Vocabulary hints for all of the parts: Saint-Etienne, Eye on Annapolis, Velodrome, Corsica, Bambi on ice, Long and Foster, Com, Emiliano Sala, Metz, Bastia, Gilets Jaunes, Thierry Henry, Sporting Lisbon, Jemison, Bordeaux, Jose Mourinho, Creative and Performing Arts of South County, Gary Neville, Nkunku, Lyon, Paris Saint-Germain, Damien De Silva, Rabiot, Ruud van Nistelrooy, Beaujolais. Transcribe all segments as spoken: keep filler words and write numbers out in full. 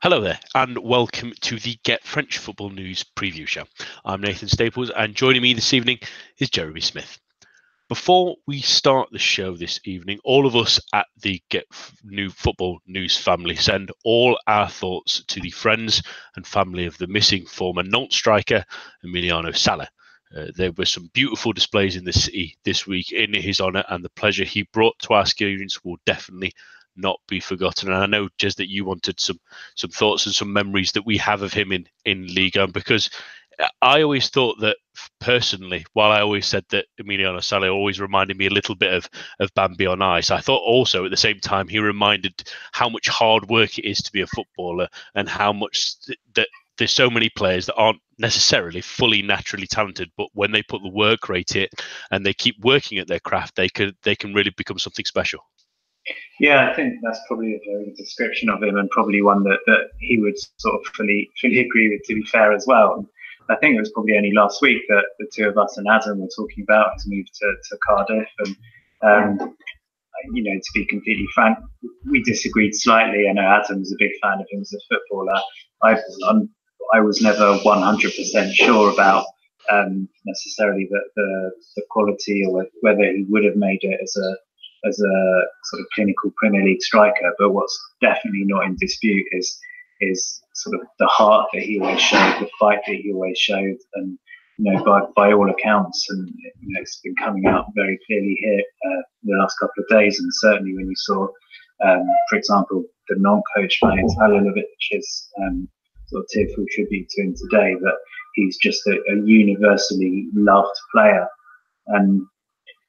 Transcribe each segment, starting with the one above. Hello there, and welcome to the Get French Football News preview show. I'm Nathan Staples, and joining me this evening is Jeremy Smith. Before we start the show this evening, all of us at the Get New Football News family send all our thoughts to the friends and family of the missing former Nantes striker Emiliano Sala. Uh, there were some beautiful displays in the city this week in his honour, and the pleasure he brought to our experience will definitely not be forgotten. And I know, Jez, that you wanted some some thoughts and some memories that we have of him in in Ligue one, because I always thought that, personally, while I always said that Emiliano Sala always reminded me a little bit of of Bambi on ice, I thought also at the same time he reminded how much hard work it is to be a footballer, and how much th that there's so many players that aren't necessarily fully naturally talented, but when they put the work rate in and they keep working at their craft, they could they can really become something special. Yeah, I think that's probably a very good description of him, and probably one that, that he would sort of fully, fully agree with, to be fair, as well. I think it was probably only last week that the two of us and Adam were talking about his move to, to Cardiff. And, um, you know, to be completely frank, we disagreed slightly. I know Adam was a big fan of him as a footballer. I, I'm, I was never one hundred percent sure about um, necessarily the, the, the quality, or whether he would have made it as a as a sort of clinical Premier League striker. But what's definitely not in dispute is is sort of the heart that he always showed, the fight that he always showed, and you know, by by all accounts, and you know, it's been coming out very clearly here uh, the last couple of days, and certainly when you saw, um, for example, the non-coach Mario Balotelli's um, sort of tearful tribute to him today, that he's just a, a universally loved player. And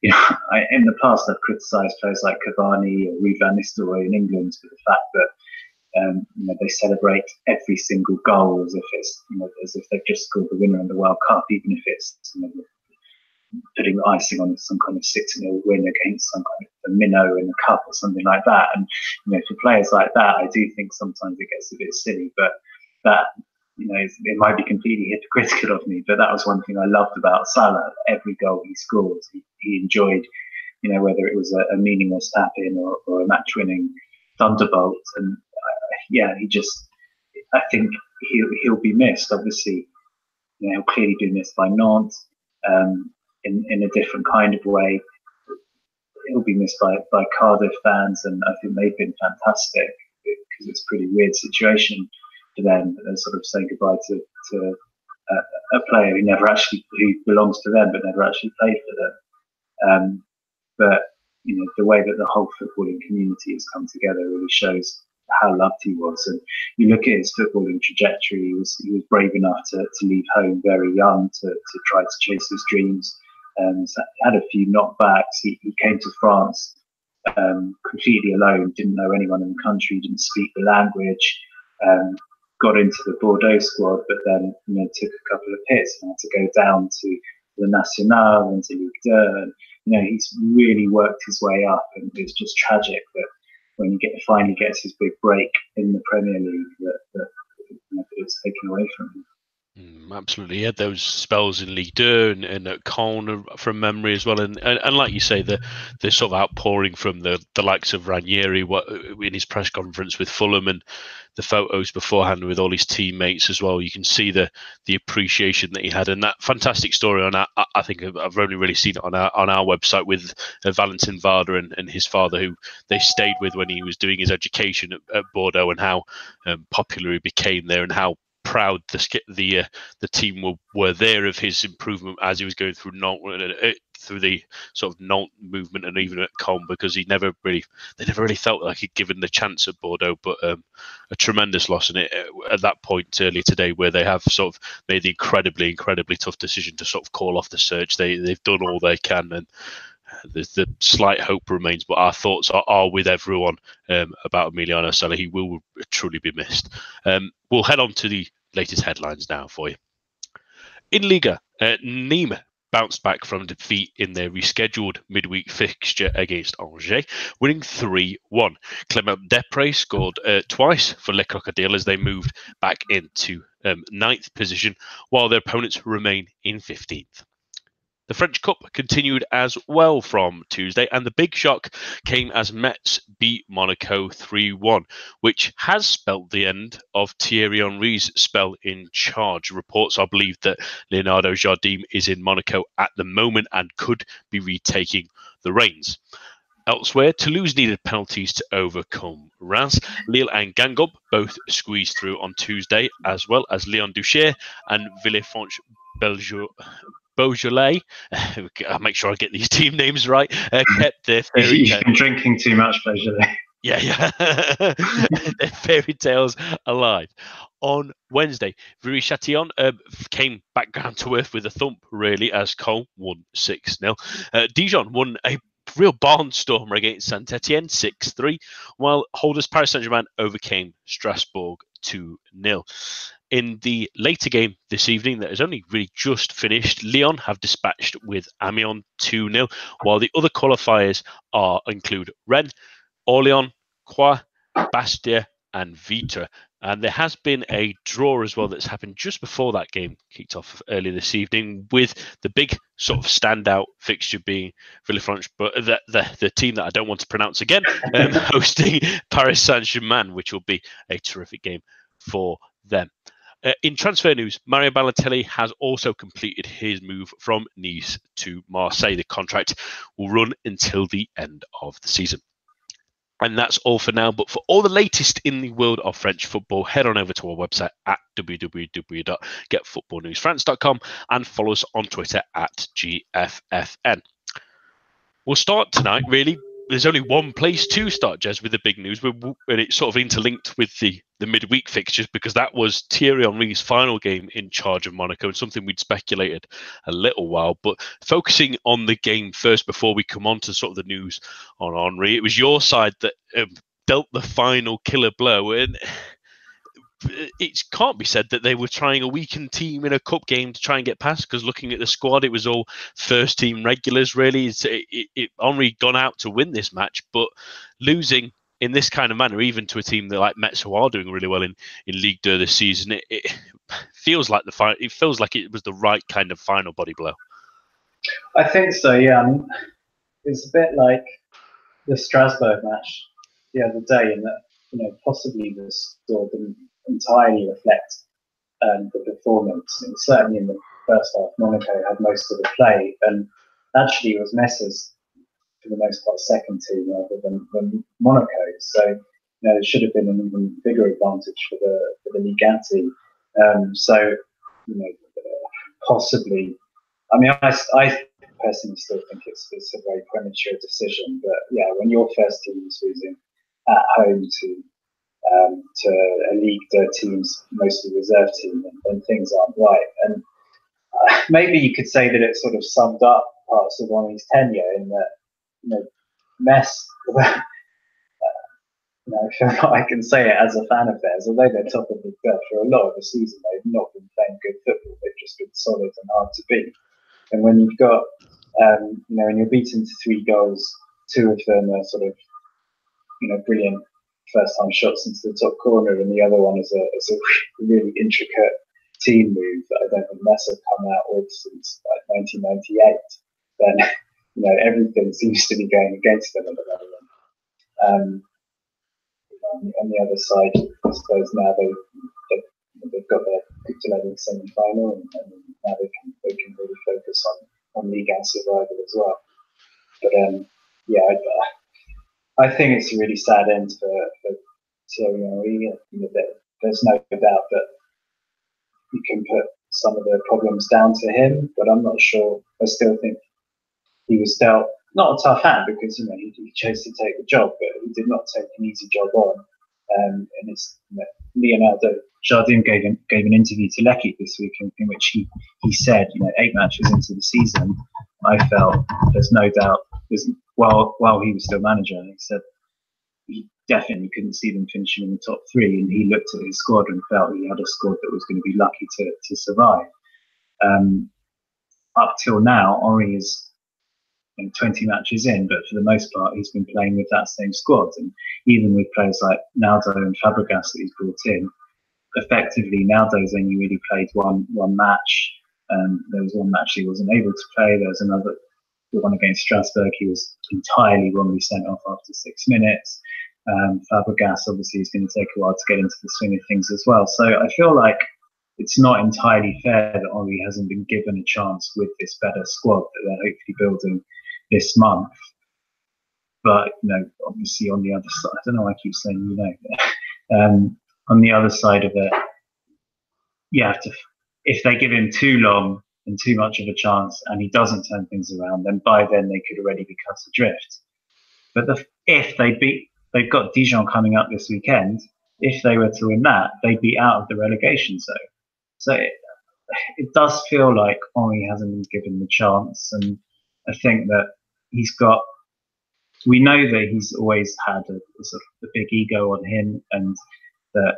you know, I, in the past, I've criticised players like Cavani or Ruud van Nistelrooy in England for the fact that um, you know, they celebrate every single goal as if it's, you know, as if they've just scored the winner in the World Cup, even if it's, you know, putting the icing on some kind of six nil win against some kind of a minnow in the cup or something like that. And you know, for players like that, I do think sometimes it gets a bit silly, but that, you know, it might be completely hypocritical of me, but that was one thing I loved about Salah. Every goal he scored, he, he enjoyed, you know, whether it was a, a meaningless tap-in or, or a match-winning thunderbolt. And, uh, yeah, he just, I think he'll, he'll be missed, obviously. You know, he'll clearly be missed by Nantes um, in, in a different kind of way. He'll be missed by, by Cardiff fans, and I think they've been fantastic, because it's a pretty weird situation for them, and sort of saying goodbye to, to a, a player who never actually, who belongs to them but never actually played for them. Um, but you know, the way that the whole footballing community has come together really shows how loved he was. And you look at his footballing trajectory, he was, he was brave enough to, to leave home very young to, to try to chase his dreams. Um, so he had a few knockbacks. He, he came to France um, completely alone, didn't know anyone in the country, didn't speak the language. Um, got into the Bordeaux squad, but then, you know, took a couple of hits and had to go down to the National and to Ligue two. And, you know, he's really worked his way up, and it's just tragic that when he get, finally gets his big break in the Premier League, that, that, you know, that it's taken away from him. Mm, absolutely. He had those spells in Ligue two and, and at Caen from memory as well. And, and, and like you say, the, the sort of outpouring from the, the likes of Ranieri what, in his press conference with Fulham, and the photos beforehand with all his teammates as well. You can see the the appreciation that he had, and that fantastic story on our, I think I've only really seen it on our, on our website with uh, Valentin Varda and, and his father, who they stayed with when he was doing his education at, at Bordeaux, and how um, popular he became there, and how proud the the uh, the team were, were there of his improvement as he was going through Nantes, uh, through the sort of Nantes movement, and even at Com, because he never really they never really felt like he'd given the chance at Bordeaux. But um, a tremendous loss in it at that point earlier today, where they have sort of made the incredibly incredibly tough decision to sort of call off the search. They they've done all they can, and the, the slight hope remains, but our thoughts are, are with everyone um, about Emiliano Sala. He will truly be missed. Um, we'll head on to the latest headlines now for you. In Liga, uh, Nîmes bounced back from defeat in their rescheduled midweek fixture against Angers, winning three one. Clément Desprez scored uh, twice for Les Crocodiles as they moved back into um, ninth position, while their opponents remain in fifteenth. The French Cup continued as well from Tuesday, and the big shock came as Metz beat Monaco three one, which has spelt the end of Thierry Henry's spell in charge. Reports are believed that Leonardo Jardim is in Monaco at the moment and could be retaking the reins. Elsewhere, Toulouse needed penalties to overcome Reims. Lille and Guingamp both squeezed through on Tuesday, as well as Lyon Duchère and Get French Beaujolais. I'll make sure I get these team names right. Uh, kept their fairy You've been drinking too much, Beaujolais. Yeah, yeah. Their fairy tales alive. On Wednesday, Viry Châtillon uh, came back down to earth with a thump, really, as Caen won six nil. Uh, Dijon won a real barnstormer against Saint-Etienne six three, while holders Paris Saint-Germain overcame Strasbourg two nil. In the later game this evening that has only really just finished, Lyon have dispatched with Amiens two nil, while the other qualifiers are include Rennes, Orléans, Caen, Bastia and Vitra. And there has been a draw as well that's happened just before that game kicked off earlier this evening, with the big sort of standout fixture being Villefranche, but the, the, the team that I don't want to pronounce again, um, hosting Paris Saint-Germain, which will be a terrific game for them. Uh, in transfer news, Mario Balotelli has also completed his move from Nice to Marseille. The contract will run until the end of the season. And that's all for now. But for all the latest in the world of French football, head on over to our website at w w w dot get football news france dot com and follow us on Twitter at G F F N. We'll start tonight, really. There's only one place to start, Jez, with the big news. We're, and it's sort of interlinked with the, the midweek fixtures, because that was Thierry Henry's final game in charge of Monaco, and something we'd speculated a little while. But focusing on the game first before we come on to sort of the news on Henry, it was your side that um, dealt the final killer blow. And it can't be said that they were trying a weakened team in a cup game to try and get past, because looking at the squad, it was all first team regulars, really. It's, it, it, Henry gone out to win this match, but losing in this kind of manner, even to a team that like Metz, who are doing really well in, in Ligue two this season, it, it feels like the fi- it feels like it was the right kind of final body blow. I think so, yeah. It's a bit like the Strasbourg match the other day, in that, you know, possibly the score didn't entirely reflect um, the performance. And certainly in the first half, Monaco had most of the play, and actually it was Mess's, for the most part, second team rather than, than Monaco. So, you know, it should have been an even bigger advantage for the for the Ligue one team. Um, so, you know, possibly, I mean, I, I personally still think it's, it's a very premature decision, but yeah, when your first team is losing at home to Um, to a Ligue two team's mostly reserve team, and, and things aren't right. And uh, maybe you could say that it sort of summed up parts of Henry's tenure, in that, you know, Metz, uh, you know, I feel like I can say it as a fan of theirs, although they're top of Ligue two for a lot of the season, they've not been playing good football, they've just been solid and hard to beat. And when you've got, um, you know, and you're beaten to three goals, two of them are sort of, you know, brilliant first-time shots into the top corner, and the other one is a, is a really intricate team move that I don't think Mess have come out with since like nineteen ninety-eight. Then, you know, everything seems to be going against them at the moment. Um, on, on the other side, I suppose now they, they, they've got their victor-leading semi-final, and, and now they can, they can really focus on, on Ligue one survival as well. But, um, yeah, I, I, I think it's a really sad end for, for Thierry Henry. You know, there's no doubt that you can put some of the problems down to him, but I'm not sure. I still think he was dealt not a tough hand, because, you know, he, he chose to take the job, but he did not take an easy job on. Um, and it's, you know, Leonardo Jardim gave an, gave an interview to Lecky this week in, in which he, he said, you know, eight matches into the season, I felt there's no doubt, there's, while while he was still manager, he said he definitely couldn't see them finishing in the top three, and he looked at his squad and felt he had a squad that was going to be lucky to, to survive. Um, up till now, Henry is, you know, twenty matches in, but for the most part, he's been playing with that same squad. And even with players like Naldo and Fabregas that he's brought in, effectively, Naldo's only really played one one match. Um, there was one match he wasn't able to play. There was another, the one against Strasbourg, he was entirely wrongly sent off after six minutes. Um, Fabregas obviously is going to take a while to get into the swing of things as well. So I feel like it's not entirely fair that Henry hasn't been given a chance with this better squad that they're hopefully building this month. But, you know, obviously on the other side, I don't know why I keep saying, you know, um, on the other side of it, you have to, if they give him too long and too much of a chance and he doesn't turn things around, then by then they could already be cut adrift. But the, if they beat, they've got Dijon coming up this weekend. If they were to win that, they'd be out of the relegation zone. So it, it does feel like Henry hasn't been given the chance. And I think that he's got, we know that he's always had a, a sort of a big ego on him, and that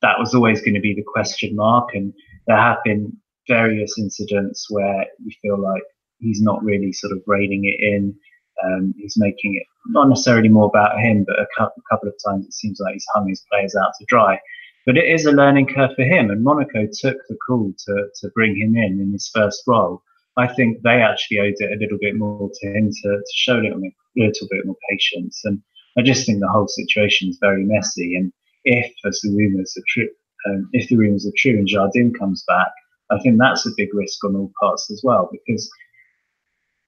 that was always going to be the question mark. And there have been various incidents where you feel like he's not really sort of reining it in. Um, he's making it not necessarily more about him, but a couple of times it seems like he's hung his players out to dry. But it is a learning curve for him, and Monaco took the call to, to bring him in in his first role. I think they actually owed it a little bit more to him to, to show a little, little bit more patience. And I just think the whole situation is very messy. And if, as the rumours are true, um, if the rumours are true and Jardim comes back, I think that's a big risk on all parts as well, because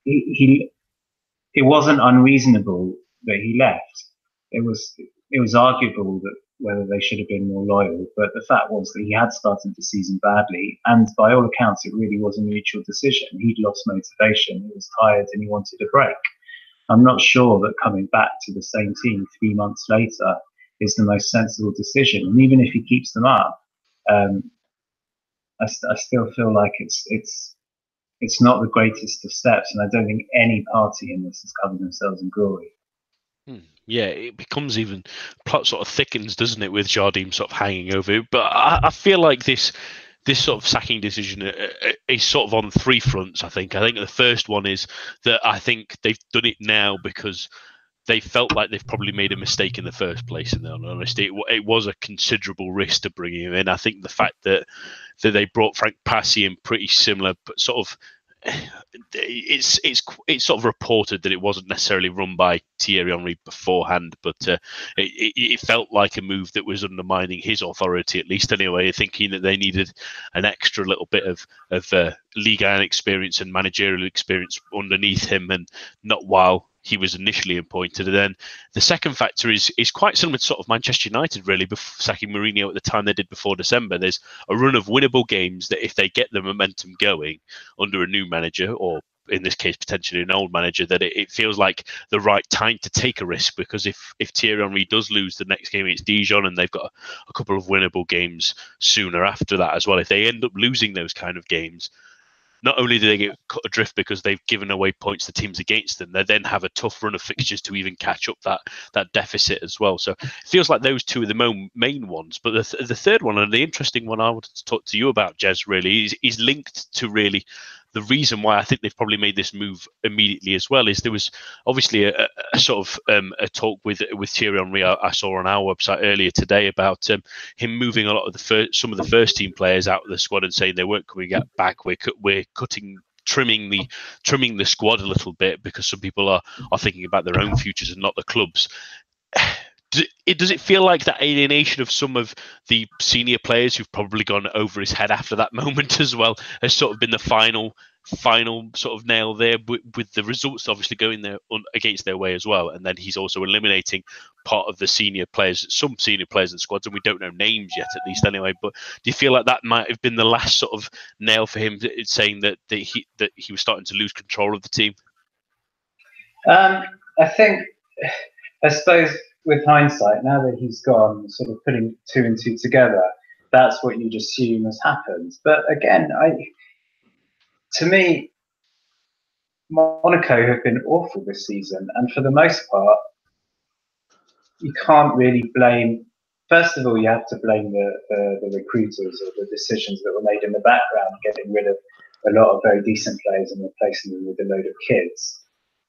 he, he it wasn't unreasonable that he left. It was it was arguable that whether they should have been more loyal, but the fact was that he had started the season badly, and by all accounts it really was a mutual decision. He'd lost motivation, he was tired, and he wanted a break. I'm not sure that coming back to the same team three months later is the most sensible decision, and even if he keeps them up, um, I, st- I still feel like it's it's it's not the greatest of steps, and I don't think any party in this has covered themselves in glory. Hmm. Yeah, it becomes even, plot sort of thickens, doesn't it, with Jardim sort of hanging over. But I, I feel like this this sort of sacking decision is sort of on three fronts, I think. I think the first one is that I think they've done it now because they felt like they've probably made a mistake in the first place, in their own honesty. It, it was a considerable risk to bring him in. I think the fact that, that they brought Frank Passy in pretty similar, but sort of, It's it's it's sort of reported that it wasn't necessarily run by Thierry Henry beforehand, but uh, it, it felt like a move that was undermining his authority, at least anyway, thinking that they needed an extra little bit of of uh, Ligue one experience and managerial experience underneath him, and not while he was initially appointed. And then the second factor is is quite similar to sort of Manchester United, really, before sacking Mourinho at the time they did before December. There's a run of winnable games that if they get the momentum going under a new manager, or in this case potentially an old manager, that it, it feels like the right time to take a risk, because if, if Thierry Henry does lose the next game against Dijon, and they've got a, a couple of winnable games sooner after that as well, if they end up losing those kind of games, not only do they get cut adrift because they've given away points to teams against them, they then have a tough run of fixtures to even catch up that that deficit as well. So it feels like those two are the main ones. But the, th- the third one, and the interesting one I wanted to talk to you about, Jez, really, is, is linked to really the reason why I think they've probably made this move immediately as well, is there was obviously a, a sort of um, a talk with with Thierry Henry I, I saw on our website earlier today about um, him moving a lot of the fir- some of the first team players out of the squad and saying they weren't coming back. We're cu- we're cutting. trimming the trimming the squad a little bit because some people are, are thinking about their own futures and not the club's. Does it, does it feel like that alienation of some of the senior players who've probably gone over his head after that moment as well has sort of been the final final sort of nail there, with, with the results obviously going there on, against their way as well, and then he's also eliminating part of the senior players, some senior players in the squads, and we don't know names yet, at least anyway. But do you feel like that might have been the last sort of nail for him, saying that, that he that he was starting to lose control of the team? Um, I think, I suppose, with hindsight, now that he's gone, sort of putting two and two together, that's what you'd assume has happened. But again, I, to me, Monaco have been awful this season, and for the most part, you can't really blame. First of all, you have to blame the the, the recruiters or the decisions that were made in the background, getting rid of a lot of very decent players and replacing them with a load of kids.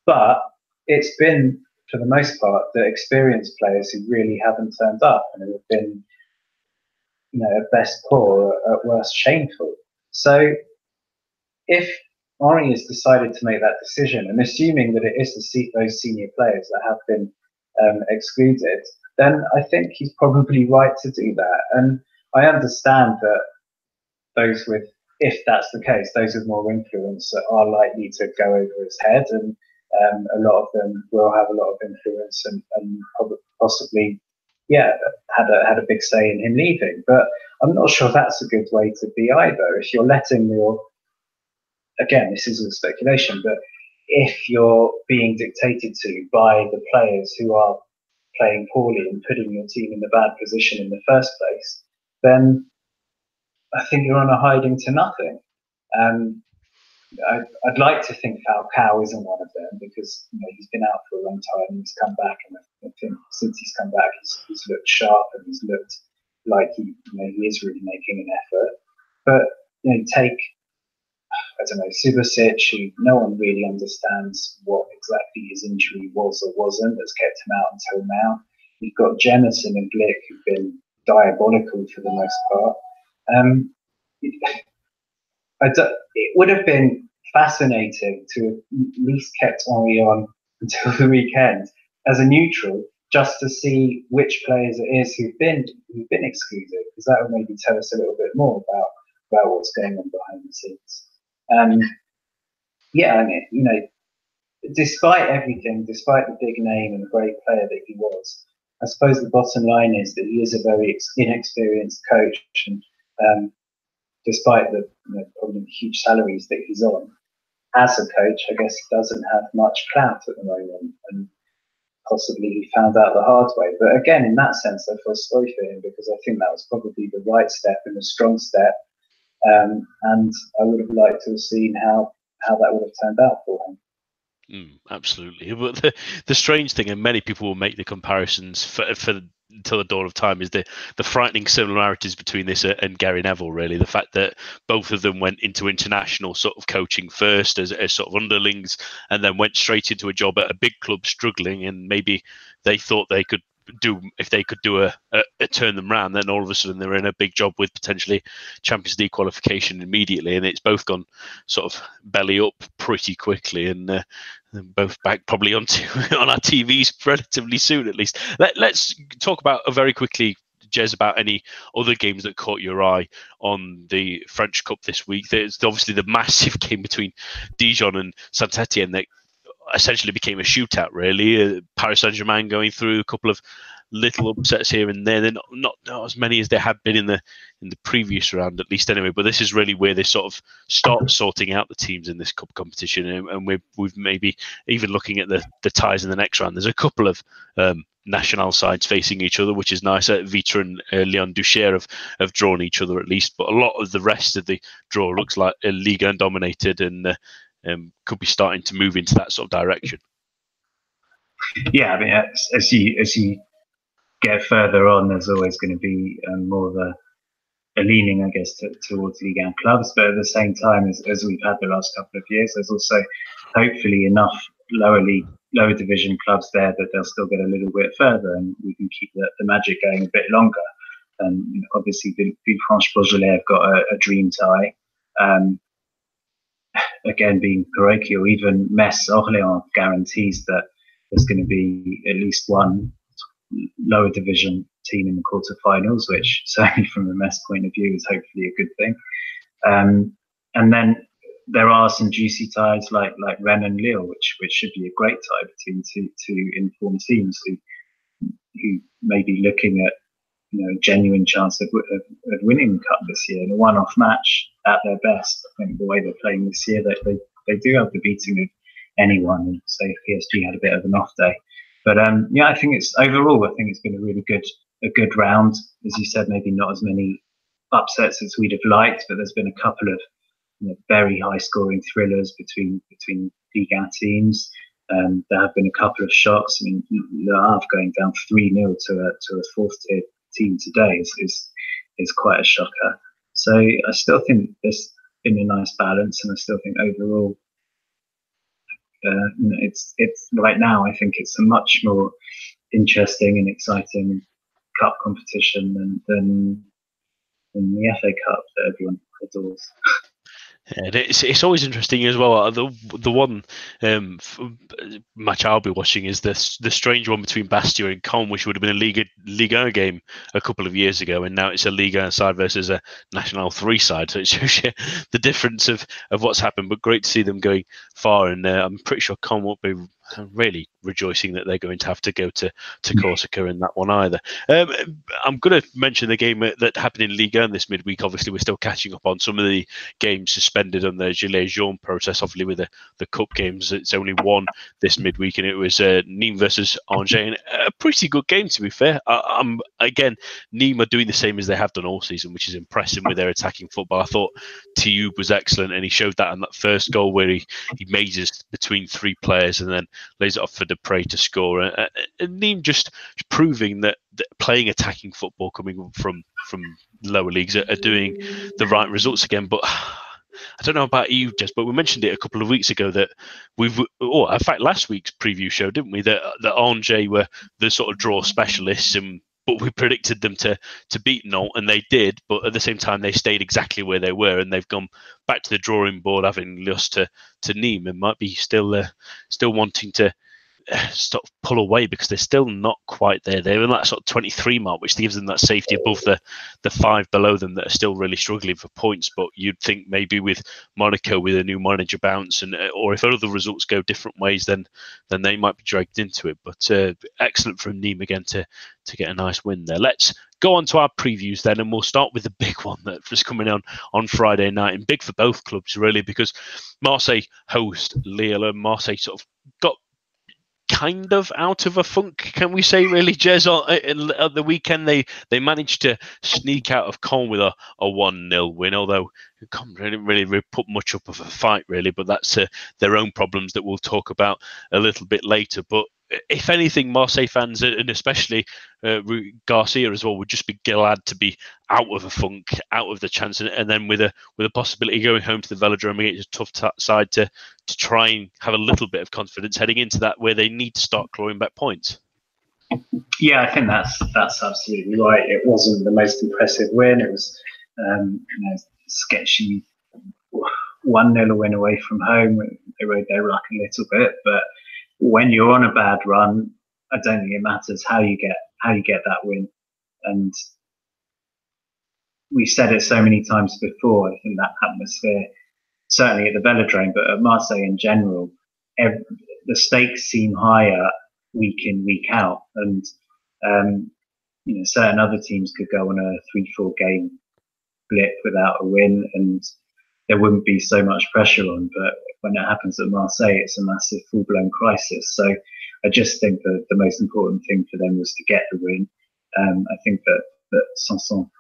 But it's been, for the most part, the experienced players who really haven't turned up and have been, you know, at best poor, at worst shameful. So if Henry has decided to make that decision, and assuming that it is the seat, those senior players that have been um, excluded, then I think he's probably right to do that. And I understand that those with, if that's the case, those with more influence are likely to go over his head, and um, a lot of them will have a lot of influence and, and possibly, yeah, had a, had a big say in him leaving. But I'm not sure that's a good way to be either. If you're letting your, again, this is all speculation, but if you're being dictated to by the players who are playing poorly and putting your team in the bad position in the first place, then I think you're on a hiding to nothing. Um, I, I'd like to think Falcao isn't one of them, because you know, he's been out for a long time and he's come back, and I think since he's come back, he's, he's looked sharp and he's looked like he, you know, he is really making an effort. But you know, take, I don't know, Subasic, who no one really understands what exactly his injury was or wasn't, that's kept him out until now. You've got Jemison and Glick, who've been diabolical for the most part. Um, I don't, it would have been fascinating to have at least kept Henry on until the weekend as a neutral, just to see which players it is who've been who've been excluded, because that would maybe tell us a little bit more about about what's going on behind the scenes. Um, yeah, I mean, you know, despite everything, despite the big name and the great player that he was, I suppose the bottom line is that he is a very inexperienced coach, and um, despite the, you know, probably the huge salaries that he's on, as a coach, I guess he doesn't have much clout at the moment, and possibly he found out the hard way. But again, in that sense, I feel sorry for him, because I think that was probably the right step and a strong step. Um, and I would have liked to have seen how, how that would have turned out for him. Mm, absolutely. But the, the strange thing, and many people will make the comparisons for, for until the dawn of time, is the, the frightening similarities between this and Gary Neville, really. The fact that both of them went into international sort of coaching first as, as sort of underlings, and then went straight into a job at a big club struggling, and maybe they thought they could do, if they could do a, a, a turn them round, then all of a sudden they're in a big job with potentially Champions League qualification immediately, and it's both gone sort of belly up pretty quickly, and uh, both back probably onto on our T Vs relatively soon, at least. Let, let's talk about uh, very quickly, Jez, about any other games that caught your eye on the French Cup this week. There's obviously the massive game between Dijon and Saint-Etienne that essentially became a shootout, really. Uh, Paris Saint-Germain going through a couple of little upsets here and there. They're not, not, not as many as there had been in the in the previous round, at least anyway. But this is really where they sort of start sorting out the teams in this cup competition, and, and we've we've maybe even looking at the the ties in the next round. There's a couple of um, national sides facing each other, which is nice. Uh, Vitre and uh, Lyon Duchère have, have drawn each other at least, but a lot of the rest of the draw looks like uh, Ligue one dominated, and uh, Um, could be starting to move into that sort of direction. Yeah, I mean, as, as you as you get further on, there's always going to be um, more of a, a leaning, I guess, to, towards Ligue one clubs. But at the same time, as, as we've had the last couple of years, there's also hopefully enough lower league, lower division clubs there that they'll still get a little bit further, and we can keep the, the magic going a bit longer. And um, you know, obviously, Get French Beaujolais have got a, a dream tie. Um, Again, being parochial, even Metz Orléans guarantees that there's going to be at least one lower division team in the quarterfinals, which certainly from a Metz point of view is hopefully a good thing. Um, and then there are some juicy ties like like Rennes and Lille, which which should be a great tie between two two informed teams who who may be looking at, you know, a genuine chance of, of, of winning the cup this year in a one-off match at their best. I think the way they're playing this year, they they, they do have the beating of anyone, and say P S G had a bit of an off day. But um, yeah, I think it's overall, I think it's been a really good a good round. As you said, maybe not as many upsets as we'd have liked, but there's been a couple of, you know, very high-scoring thrillers between between Ligue one teams. Um, there have been a couple of shocks. I mean, Le Havre going down three nil to a to a fourth-tier team today is, is is quite a shocker. So I still think there's been a nice balance, and I still think overall, uh, it's it's right now, I think it's a much more interesting and exciting cup competition than than, than the F A Cup that everyone It's, it's, it's always interesting as well. The the one um, match I'll be watching is this the strange one between Bastia and Com, which would have been a Liga Liga game a couple of years ago, and now it's a Liga side versus a National Three side. So it shows you the difference of, of what's happened. But great to see them going far, and uh, I'm pretty sure Com won't be really rejoicing that they're going to have to go to, to Corsica in that one either. Um, I'm going to mention the game that happened in Ligue one this midweek. Obviously, we're still catching up on some of the games suspended on the Gilets jaunes process. Obviously, with the, the cup games, it's only one this midweek, and it was uh, Nîmes versus Angers. And a pretty good game, to be fair. I, I'm Again, Nîmes are doing the same as they have done all season, which is impressive with their attacking football. I thought Tioub was excellent, and he showed that in that first goal where he, he mazes between three players and then lays it off for Depray to score. And Nîmes just proving that playing attacking football coming from, from lower leagues are, are doing the right results again. But I don't know about you, Jess, but we mentioned it a couple of weeks ago that we've, or in fact, last week's preview show, didn't we, that, that Angers were the sort of draw specialists, and but we predicted them to to beat Nantes, and they did. But at the same time, they stayed exactly where they were, and they've gone back to the drawing board, having lost to to Nîmes, and might be still uh, still wanting to uh, sort of pull away because they're still not quite there. They're in that sort of twenty-three mark, which gives them that safety above the the five below them that are still really struggling for points. But you'd think maybe with Monaco, with a new manager bounce, and or if other results go different ways, then then they might be dragged into it. But uh, excellent from Nîmes again to. to get a nice win there. Let's go on to our previews then, and we'll start with the big one that was coming on on Friday night, and big for both clubs really, because Marseille host Lille, and Marseille sort of got kind of out of a funk, can we say, really, Jez? At the weekend, they, they managed to sneak out of Caen with a, a one nil win, although Caen didn't really, really put much up of a fight, really, but that's uh, their own problems that we'll talk about a little bit later. But if anything, Marseille fans, and especially uh, Garcia as well, would just be glad to be out of a funk, out of the chance, and, and then with a with a possibility going home to the Velodrome against a tough t- side to to try and have a little bit of confidence heading into that, where they need to start clawing back points. Yeah, I think that's that's absolutely right. It wasn't the most impressive win. It was um, you know, sketchy one nil win away from home. They rode their luck a little bit, but when you're on a bad run, I don't think it matters how you get how you get that win. And we said it so many times before, I think that atmosphere, certainly at the Velodrome, but at Marseille in general, every, the stakes seem higher week in, week out. And um, you know, certain other teams could go on a three, four game blip without a win, and there wouldn't be so much pressure on, but when it happens at Marseille, it's a massive full-blown crisis. So I just think that the most important thing for them was to get the win. Um, I think that, that Sanson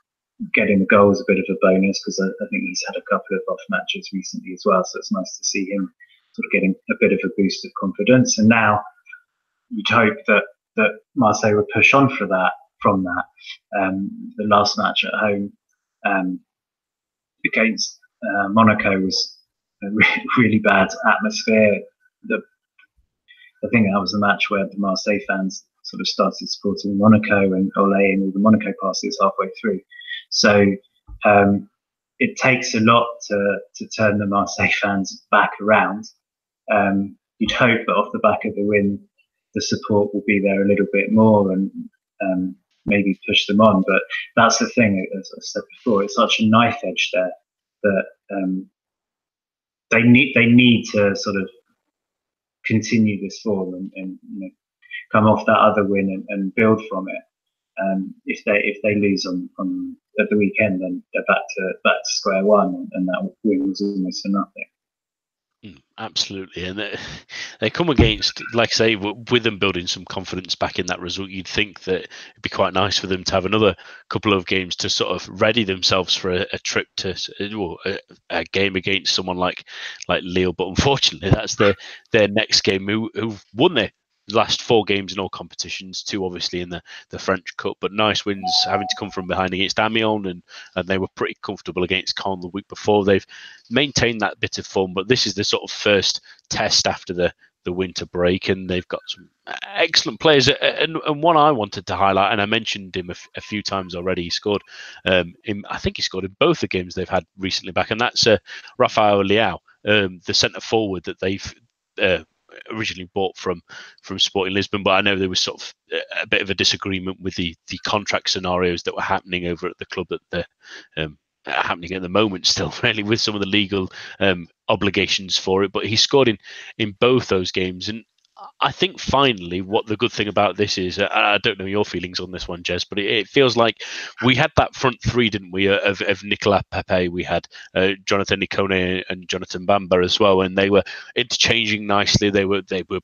getting the goal is a bit of a bonus, because I, I think he's had a couple of off matches recently as well, so it's nice to see him sort of getting a bit of a boost of confidence. And now you'd hope that, that Marseille would push on for that, from that. Um, the last match at home um, against uh, Monaco was a really bad atmosphere. The, I think that was the match where the Marseille fans sort of started supporting Monaco and Olé and all the Monaco passes halfway through. So um, it takes a lot to, to turn the Marseille fans back around. Um, you'd hope that off the back of the win, the support will be there a little bit more and um, maybe push them on. But that's the thing, as I said before, it's such a knife edge there that um, They need they need to sort of continue this form and, and you know, come off that other win and, and build from it. Um, if they if they lose on, on at the weekend, then they're back to back to square one, and that win was almost for nothing. Absolutely, and they, they come against, like I say, with them building some confidence back in that result, you'd think that it'd be quite nice for them to have another couple of games to sort of ready themselves for a, a trip to well, a, a game against someone like like Lille. But unfortunately, that's their their next game. Who who won their last four games in all competitions, two obviously in the, the French Cup, but nice wins having to come from behind against Amiens, and, and they were pretty comfortable against Caen the week before. They've maintained that bit of form, but this is the sort of first test after the, the winter break, and they've got some excellent players. And, and one I wanted to highlight, and I mentioned him a, f a few times already. He scored, um, in, I think he scored in both the games they've had recently back, and that's uh, Rafael Leao, um, the centre forward that they've uh, originally bought from from Sporting Lisbon. But I know there was sort of a bit of a disagreement with the the contract scenarios that were happening over at the club at the. Um, happening at the moment still, really, with some of the legal um, obligations for it. But he scored in, in both those games. And I think finally what the good thing about this is, uh, I don't know your feelings on this one, Jez, but it, it feels like we had that front three, didn't we, uh, of, of Nicolas Pepe. We had uh, Jonathan Icone and Jonathan Bamba as well, and they were interchanging nicely. They were they were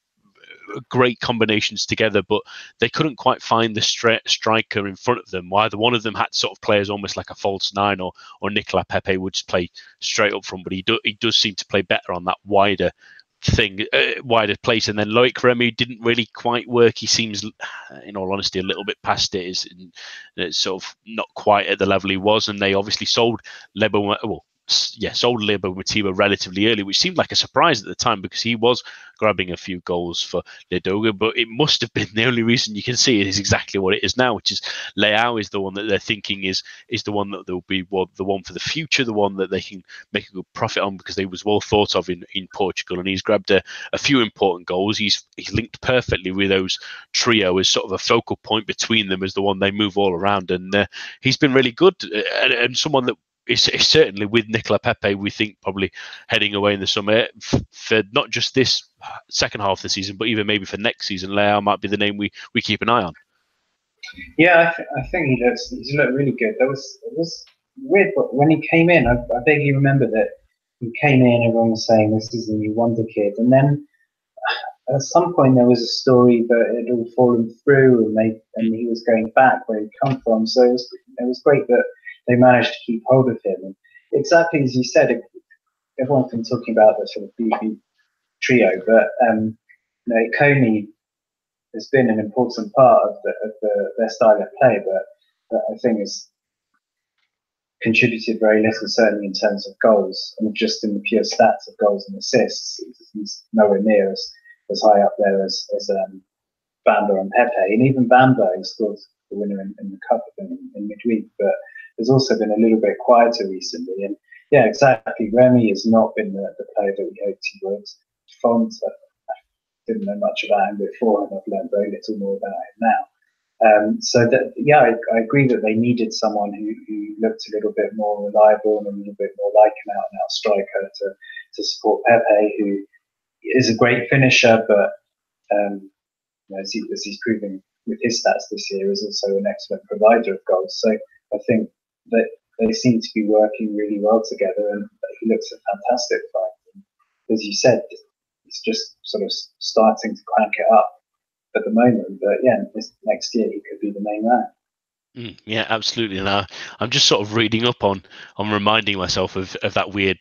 great combinations together, but they couldn't quite find the stri striker in front of them. Either one of them had sort of players almost like a false nine, or or Nicolas Pepe would just play straight up front, but he, do, he does seem to play better on that wider thing, uh, wider place. And then Loic Remy didn't really quite work. He seems, in all honesty, a little bit past it. It's, it's sort of not quite at the level he was, and they obviously sold Lebo, well, yeah, sold Lebo Mutiba relatively early, which seemed like a surprise at the time because he was grabbing a few goals for Ledoga. But it must have been the only reason you can see it is exactly what it is now, which is Leao is the one that they're thinking is is the one that will be well, the one for the future, the one that they can make a good profit on, because they was well thought of in, in Portugal, and he's grabbed a, a few important goals. He's he's linked perfectly with those trio as sort of a focal point between them, as the one they move all around, and uh, he's been really good, and, and someone that It's, it's certainly with Nicola Pepe, we think, probably heading away in the summer for not just this second half of the season, but even maybe for next season. Leao might be the name we, we keep an eye on. Yeah, I, th I think he looks, he looked really good. That was, it was weird, but when he came in, I, I vaguely remember that he came in, everyone was saying, this is the new wonder kid. And then at some point there was a story that it had all fallen through, and, they, and he was going back where he'd come from. So it was, it was great that they managed to keep hold of him. And exactly as you said, everyone's been talking about the sort of beefy trio, but um, you know, Comey has been an important part of, the, of the, their style of play, but, but I think has contributed very little, certainly in terms of goals. I mean, just in the pure stats of goals and assists, he's nowhere near as, as high up there as, as um, Bamba and Pepe. And even Bamba, who scored the winner in, in the cup in, in midweek, but has also been a little bit quieter recently. And yeah, exactly. Remy has not been the, the player that we hoped he would. Font, I didn't know much about him before, and I've learned very little more about him now. Um, so that, yeah, I, I agree that they needed someone who, who looked a little bit more reliable and a little bit more like an out-and-out striker to, to support Pepe, who is a great finisher, but um, you know, as, he, as he's proving with his stats this year, is also an excellent provider of goals. So I think that they seem to be working really well together, and he looks a fantastic fight. As you said, it's just sort of starting to crank it up at the moment, but yeah, this, next year he could be the main man. Mm, yeah, absolutely. And I, I'm just sort of reading up on, on reminding myself of, of that weird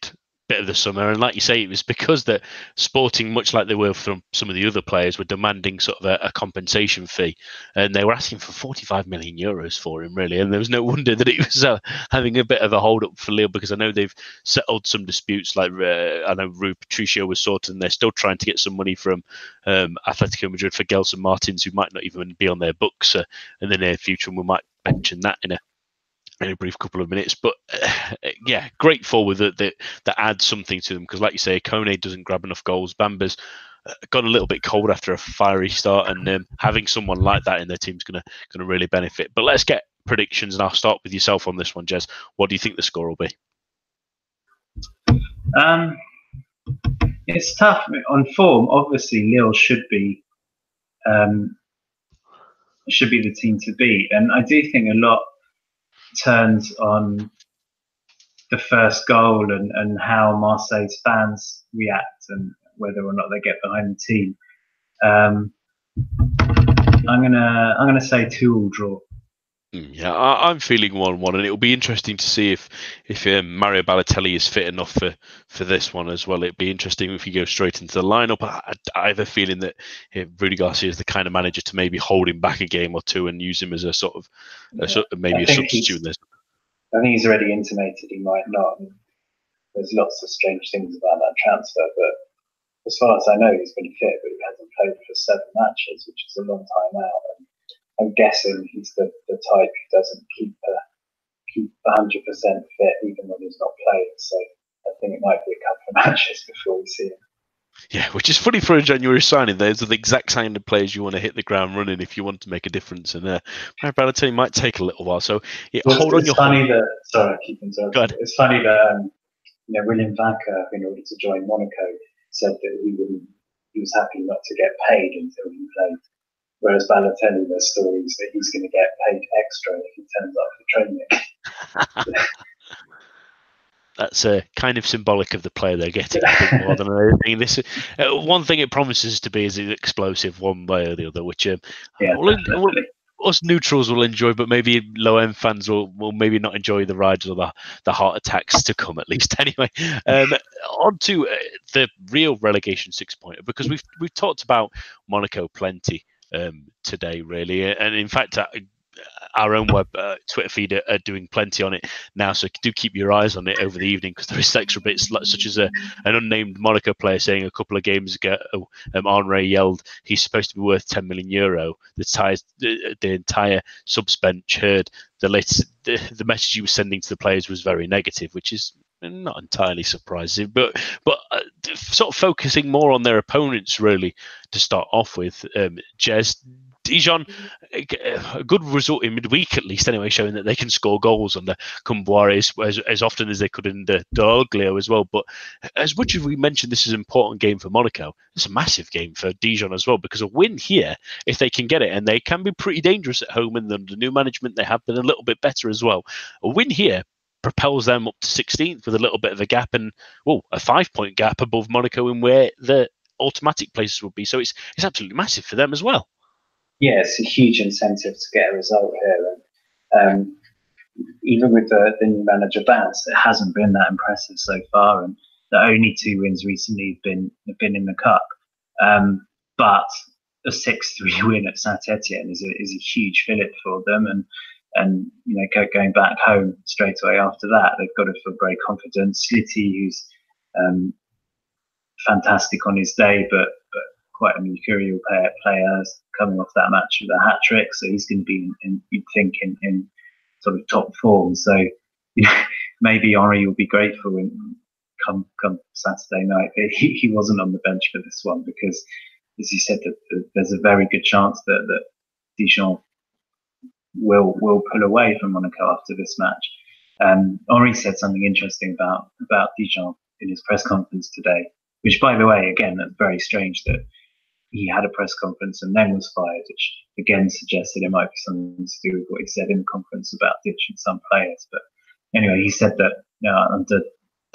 bit of the summer, and like you say, it was because that Sporting, much like they were from some of the other players, were demanding sort of a, a compensation fee, and they were asking for forty-five million euros for him, really. And there was no wonder that he was uh, having a bit of a hold up for Lille, because I know they've settled some disputes. Like uh, I know Rui Patricio was sorted, and they're still trying to get some money from um, Atletico Madrid for Gelson Martins, who might not even be on their books uh, in the near future, and we might mention that in a in a brief couple of minutes. But uh, yeah, great forward that, that that adds something to them, because like you say, Kone doesn't grab enough goals. Bamba's uh, got a little bit cold after a fiery start, and um, having someone like that in their team's gonna gonna really benefit. But let's get predictions, and I'll start with yourself on this one, Jez. What do you think the score will be? Um, it's tough on form. Obviously, Lille should be um, should be the team to beat, and I do think a lot turns on the first goal and, and how Marseille's fans react and whether or not they get behind the team. Um, I'm gonna I'm gonna say two all draw. Yeah, I, I'm feeling one one, and it'll be interesting to see if if um, Mario Balotelli is fit enough for for this one as well. It'd be interesting if he goes straight into the lineup. I, I have a feeling that uh, Rudi Garcia is the kind of manager to maybe hold him back a game or two and use him as a sort of a, yeah, maybe a substitute in this. I think he's already intimated he might not. There's lots of strange things about that transfer, but as far as I know, he's been fit, but he hasn't played for seven matches, which is a long time out. And I'm guessing he's the, the type who doesn't keep uh, keep one hundred percent fit even when he's not playing. So I think it might be a couple of matches before we see him. Yeah, which is funny for a January signing. Those are the exact kind of players you want to hit the ground running if you want to make a difference. And uh, Mario Balotelli might take a little while. So yeah, well, hold it's, on it's your funny that, sorry, I keep interrupting. It's funny that um, you know, William Vaca, in order to join Monaco, said that he wouldn't. He was happy not to get paid until he played. Whereas Balotelli, there's stories that he's going to get paid extra if he turns up for training. That's uh, kind of symbolic of the player they're getting, I think, more than anything. This uh, one thing it promises to be is an explosive one way or the other, which um, yeah, we'll, we'll, us neutrals will enjoy, but maybe low-end fans will, will maybe not enjoy the rides or the, the heart attacks to come, at least anyway. Um, on to uh, the real relegation six-pointer, because we've, we've talked about Monaco plenty um, today, really, and in fact... Uh, our own web uh, Twitter feed are, are doing plenty on it now, so do keep your eyes on it over the evening, because there is extra bits like, such as a, an unnamed Monaco player saying a couple of games ago um, Henry yelled he's supposed to be worth ten million euro. The, ties, the, the entire subs bench heard the latest the, the message he was sending to the players was very negative, which is not entirely surprising, but but uh, sort of focusing more on their opponents really to start off with. um, Jez, Dijon, a good result in midweek at least anyway, showing that they can score goals under Comboire as, as, as often as they could under D'Aglio as well. But as much as we mentioned this is an important game for Monaco, it's a massive game for Dijon as well, because a win here, if they can get it, and they can be pretty dangerous at home, and under new management they have been a little bit better as well, a win here propels them up to sixteenth with a little bit of a gap, and well, a five-point gap above Monaco in where the automatic places would be. So it's it's absolutely massive for them as well. Yeah, it's a huge incentive to get a result here. And um, even with the, the new manager bounce, it hasn't been that impressive so far. And the only two wins recently have been have been in the cup. Um, but a six three win at Saint-Etienne is a, is a huge fillip for them. And and you know, going back home straight away after that, they've got to feel very confident. Slitty, who's um, fantastic on his day, but but quite a mercurial player, coming off that match with a hat trick, so he's going to be, in, you'd think, in, in sort of top form. So you know, maybe Henry will be grateful when come come Saturday night he, he wasn't on the bench for this one, because as you said, that there's a very good chance that that Dijon will will pull away from Monaco after this match. Um, Henry said something interesting about about Dijon in his press conference today, which, by the way, again, that's very strange that he had a press conference and then was fired, which again suggested it might be something to do with what he said in the conference about ditching some players. But anyway, he said that uh, under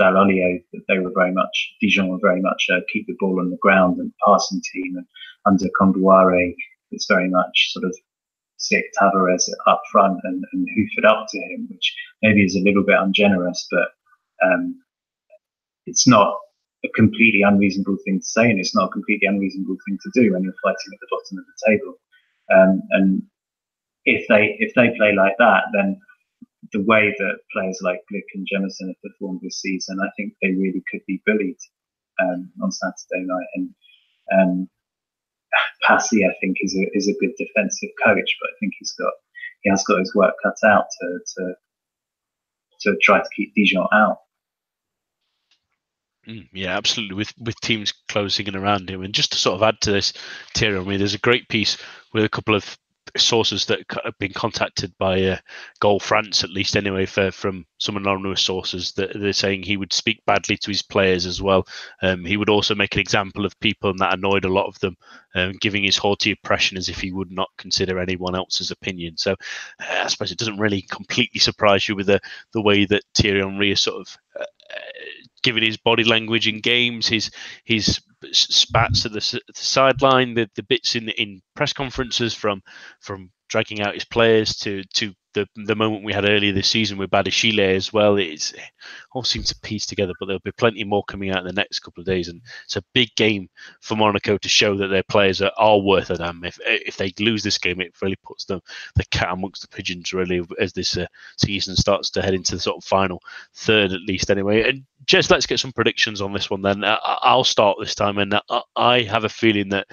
Dall'Olio, that they were very much, Dijon were very much uh, keep the ball on the ground and passing team, and under Comboire, it's very much sort of sick Tavares up front and, and hoof it up to him, which maybe is a little bit ungenerous, but um, it's not a completely unreasonable thing to say, and it's not a completely unreasonable thing to do when you're fighting at the bottom of the table. Um, and if they if they play like that, then the way that players like Glick and Jemison have performed this season, I think they really could be bullied um, on Saturday night. And um, Passy, I think, is a is a good defensive coach, but I think he's got he has got his work cut out to to to try to keep Dijon out. Yeah, absolutely, with with teams closing in around him. And just to sort of add to this, Thierry Henry, there's a great piece with a couple of sources that have been contacted by uh, Goal France, at least anyway, for, from some anonymous sources, that they're saying he would speak badly to his players as well. Um, he would also make an example of people, and that annoyed a lot of them, um, giving his haughty impression as if he would not consider anyone else's opinion. So uh, I suppose it doesn't really completely surprise you with the, the way that Thierry Henry is sort of... Uh, given his body language in games, his his spats at the, the sideline, the, the bits in in press conferences, from from dragging out his players to to the the moment we had earlier this season with Badashile as well. It's, it all seems to piece together, but there'll be plenty more coming out in the next couple of days. And it's a big game for Monaco to show that their players are, are worth a damn. If if they lose this game, it really puts them the cat amongst the pigeons, really, as this uh, season starts to head into the sort of final third, at least anyway. And Jess, let's get some predictions on this one then. I, I'll start this time, and I, I have a feeling that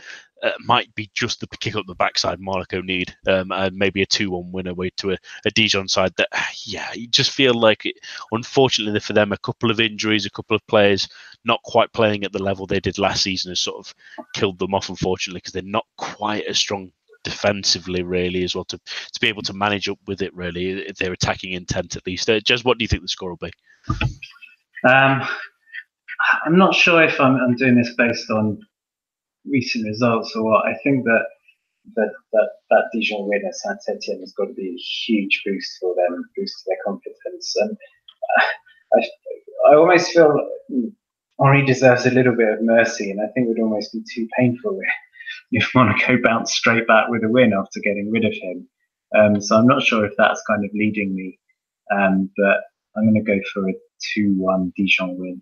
Uh, might be just the kick up the backside Monaco need, um, and maybe a two one win away to a, a Dijon side that, yeah, you just feel like, it, unfortunately for them, a couple of injuries, a couple of players not quite playing at the level they did last season has sort of killed them off, unfortunately, because they're not quite as strong defensively, really, as well, to, to be able to manage up with it, really, their attacking intent, at least. Uh, Jez, what do you think the score will be? Um, I'm not sure if I'm, I'm doing this based on recent results or what. I think that that that, that Dijon win at Saint-Etienne has got to be a huge boost for them, and boost their confidence. And uh, I, I almost feel Henry deserves a little bit of mercy, and I think it would almost be too painful if Monaco bounced straight back with a win after getting rid of him. Um, so I'm not sure if that's kind of leading me, um, but I'm going to go for a two one Dijon win.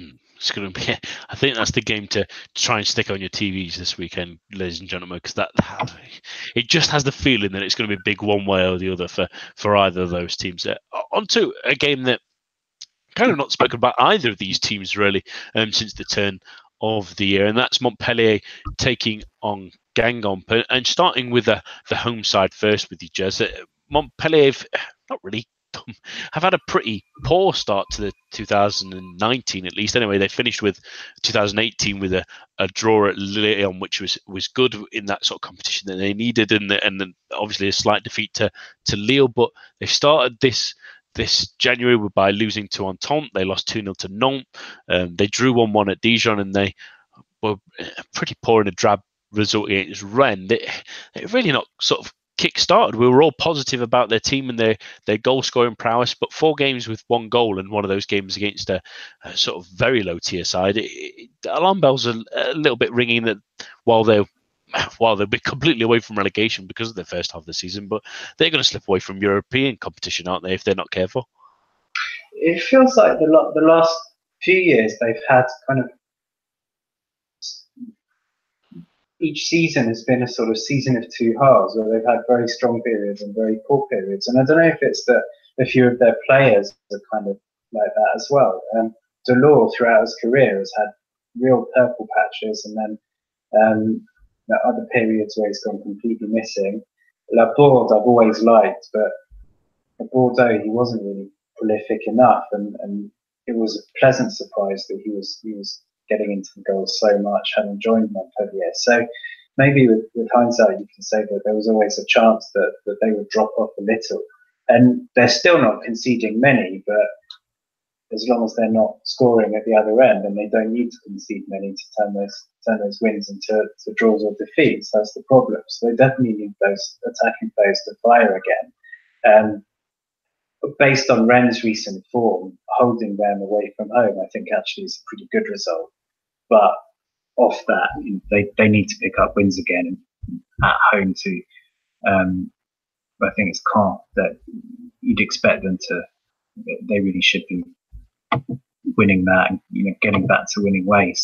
Mm. It's going to be, I think that's the game to try and stick on your T Vs this weekend, ladies and gentlemen, because that, that it just has the feeling that it's going to be big one way or the other for, for either of those teams. Uh, on to a game that kind of not spoken about either of these teams, really, um, since the turn of the year, and that's Montpellier taking on Guingamp. And starting with the, the home side first with you, Jez, uh, Montpellier, not really, have had a pretty poor start to the two thousand nineteen, at least anyway. They finished with two thousand eighteen with a, a draw at Lyon, which was was good in that sort of competition that they needed, and the, and the, obviously a slight defeat to to Lille. But they started this this January by losing to Entente. They lost two nil to Nantes. Um, they drew one one at Dijon, and they were pretty poor in a drab result against Rennes. They, they're really not sort of kick-started. We were all positive about their team and their their goal-scoring prowess, but four games with one goal, and one of those games against a, a sort of very low-tier side, it, it, alarm bells are a little bit ringing that while they're While they'll be completely away from relegation because of the first half of the season, but they're going to slip away from European competition, aren't they, if they're not careful? It feels like the the last few years they've had kind of, each season has been a sort of season of two halves, where they've had very strong periods and very poor periods. And I don't know if it's that a few of their players are kind of like that as well. Um, Delors throughout his career has had real purple patches, and then um, the other periods where he's gone completely missing. Laborde I've always liked, but at Bordeaux he wasn't really prolific enough, and, and it was a pleasant surprise that he was he was. getting into the goals so much, having joined Montpellier. So maybe with, with hindsight, you can say that there was always a chance that, that they would drop off a little. And they're still not conceding many, but as long as they're not scoring at the other end, and they don't need to concede many to turn those turn those wins into to draws or defeats, that's the problem. So they definitely need those attacking players to fire again. Um, Based on Rennes' recent form, holding them away from home, I think actually is a pretty good result. But off that, they, they need to pick up wins again at home to, um, I think it's Caen, that you'd expect them to, they really should be winning that and, you know, getting back to winning ways.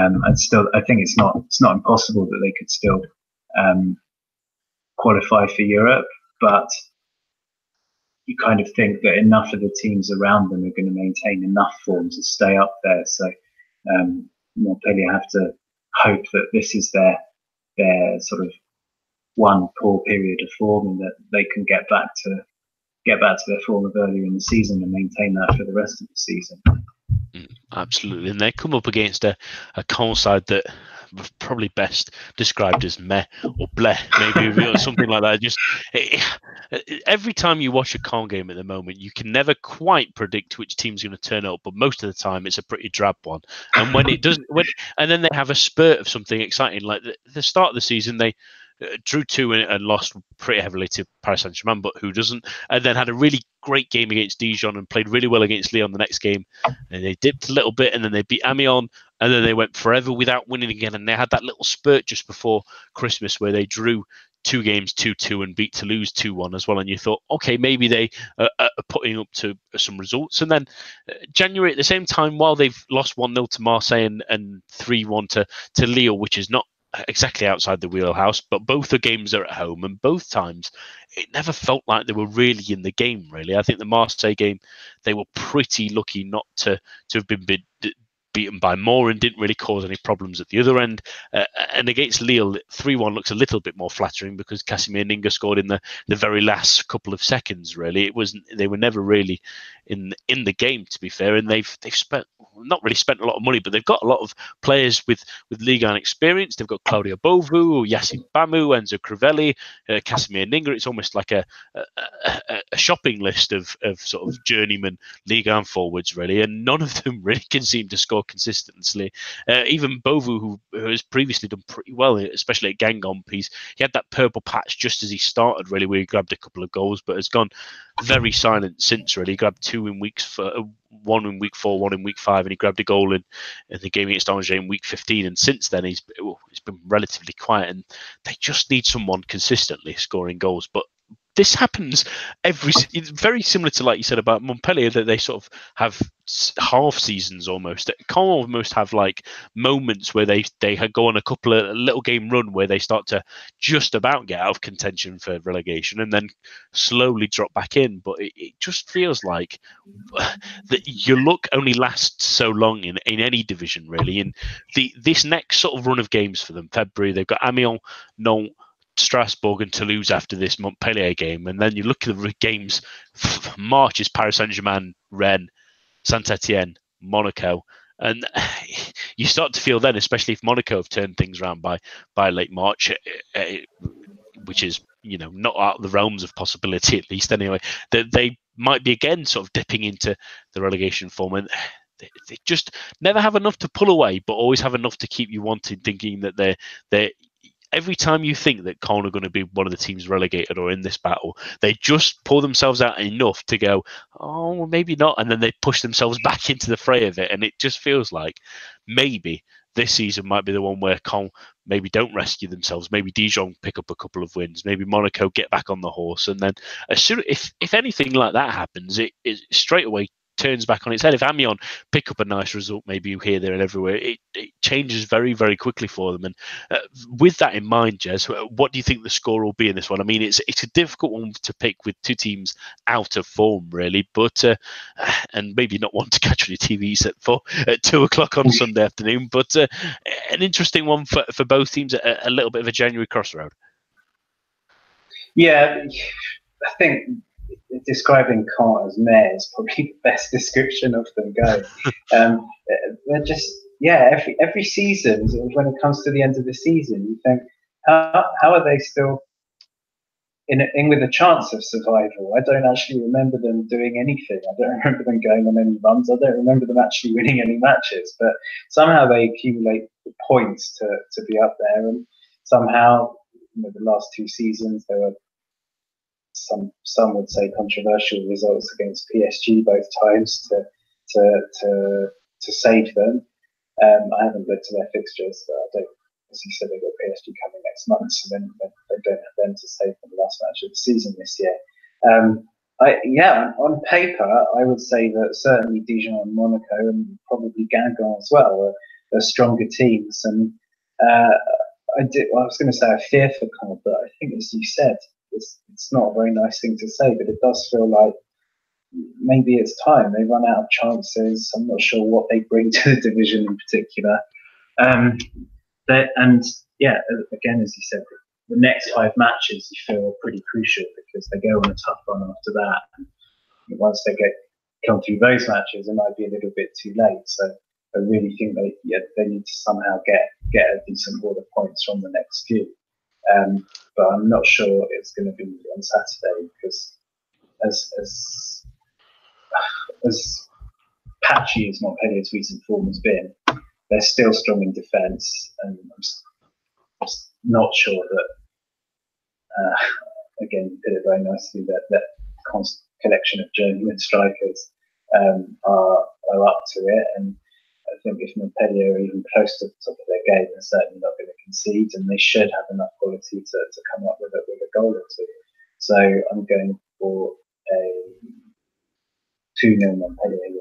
Um, and still, I think it's not, it's not impossible that they could still um, qualify for Europe, but you kind of think that enough of the teams around them are going to maintain enough form to stay up there. So um, Montpellier have to hope that this is their their sort of one poor period of form, and that they can get back to get back to their form of earlier in the season and maintain that for the rest of the season. Absolutely, and they come up against a a Caen side that was probably best described as meh or bleh, maybe or something like that. Just it, it, every time you watch a Caen game at the moment, you can never quite predict which team's going to turn up, but most of the time it's a pretty drab one. And when it doesn't, when and then they have a spurt of something exciting, like the, the start of the season they drew two and lost pretty heavily to Paris Saint-Germain, but who doesn't? And then had a really great game against Dijon and played really well against Lyon the next game. And they dipped a little bit, and then they beat Amiens, and then they went forever without winning again. And they had that little spurt just before Christmas where they drew two games two two and beat Toulouse two one as well, and you thought, okay, maybe they uh, are putting up to some results. And then January at the same time, while they've lost one nil to Marseille and three one to, to Lille, which is not exactly outside the wheelhouse, but both the games are at home, and both times it never felt like they were really in the game, really. I think the Marseille game, they were pretty lucky not to, to have been bid, beaten by more, and didn't really cause any problems at the other end. Uh, and against Lille, three one looks a little bit more flattering because Casimir Ninga scored in the, the very last couple of seconds, really. It wasn't, they were never really in in the game, to be fair, and they've they've spent, not really spent a lot of money, but they've got a lot of players with, with Ligue one experience. They've got Claudio Bovu, Yassin Bamu, Enzo Crivelli, uh, Casimir Ninga. It's almost like a, a, a, a shopping list of, of sort of journeyman Ligue one forwards, really, and none of them really can seem to score consistently. Uh, even Bovu, who, who has previously done pretty well, especially at Guingamp, he's, he had that purple patch just as he started, really, where he grabbed a couple of goals, but has gone very silent since, really. He grabbed two in weeks, for, uh, one in week four, one in week five, and he grabbed a goal in, in the game against Angers in week fifteen, and since then he's, he's been relatively quiet, and they just need someone consistently scoring goals. But this happens every, it's very similar to, like you said about Montpellier, that they sort of have half seasons almost. Caen almost have like moments where they they go on a couple of a little game run where they start to just about get out of contention for relegation, and then slowly drop back in. But it, it just feels like that your luck only lasts so long in, in any division, really. And the this next sort of run of games for them, February, they've got Amiens, Nantes, Strasbourg and Toulouse after this Montpellier game, and then you look at the games. March is Paris Saint-Germain, Rennes, Saint-Etienne, Monaco, and you start to feel then, especially if Monaco have turned things around by by late March, which is, you know, not out of the realms of possibility, at least anyway, that they might be again sort of dipping into the relegation form. And They, they just never have enough to pull away, but always have enough to keep you wanting, thinking that they're they're. Every time you think that Caen are going to be one of the teams relegated or in this battle, they just pull themselves out enough to go, oh, maybe not. And then they push themselves back into the fray of it. And it just feels like maybe this season might be the one where Caen maybe don't rescue themselves. Maybe Dijon pick up a couple of wins. Maybe Monaco get back on the horse. And then as soon, if, if anything like that happens, it, it straight away turns back on its head. If Amiens pick up a nice result, maybe you hear there and everywhere, it, it changes very, very quickly for them. And uh, with that in mind, Jez, what do you think the score will be in this one? I mean, it's it's a difficult one to pick with two teams out of form, really, but uh, and maybe not one to catch on your T V set for at two o'clock on Sunday afternoon, but uh, an interesting one for, for both teams, a, a little bit of a January crossroad. Yeah, I think describing Caen as Mare is probably the best description of them going. Um, they're just, yeah, every every season, when it comes to the end of the season, you think, how, how are they still in, in with a chance of survival? I don't actually remember them doing anything. I don't remember them going on any runs. I don't remember them actually winning any matches. But somehow they accumulate the points to, to be up there. And somehow, you know, the last two seasons, they were Some some would say controversial results against P S G both times to to to, to save them. Um, I haven't looked at their fixtures, but I don't, as you said, they've got P S G coming next month, so then they don't have them to save for the last match of the season this year. Um, I, yeah, on paper, I would say that certainly Dijon and Monaco and probably Guingamp as well are, are stronger teams. And uh, I do, well, I was going to say I fear for Caen, but I think as you said, It's, it's not a very nice thing to say, but it does feel like maybe it's time. They run out of chances. I'm not sure what they bring to the division in particular. Um, they, and, yeah, again, as you said, the next five matches you feel are pretty crucial because they go on a tough run after that. And once they get come through those matches, it might be a little bit too late. So I really think they yeah, they need to somehow get, get a decent order of points from the next few. Um, but I'm not sure it's going to be on Saturday because as as as patchy as Montpellier's recent form has been, they're still strong in defence, and I'm just, I'm just not sure that uh, again you put it very nicely that that collection of journeyman strikers um, are are up to it. And I think if Montpellier are even close to the top of their game, they're certainly not going to concede, and they should have enough quality to, to come up with a, with a goal or two. So I'm going for a two nil Montpellier here.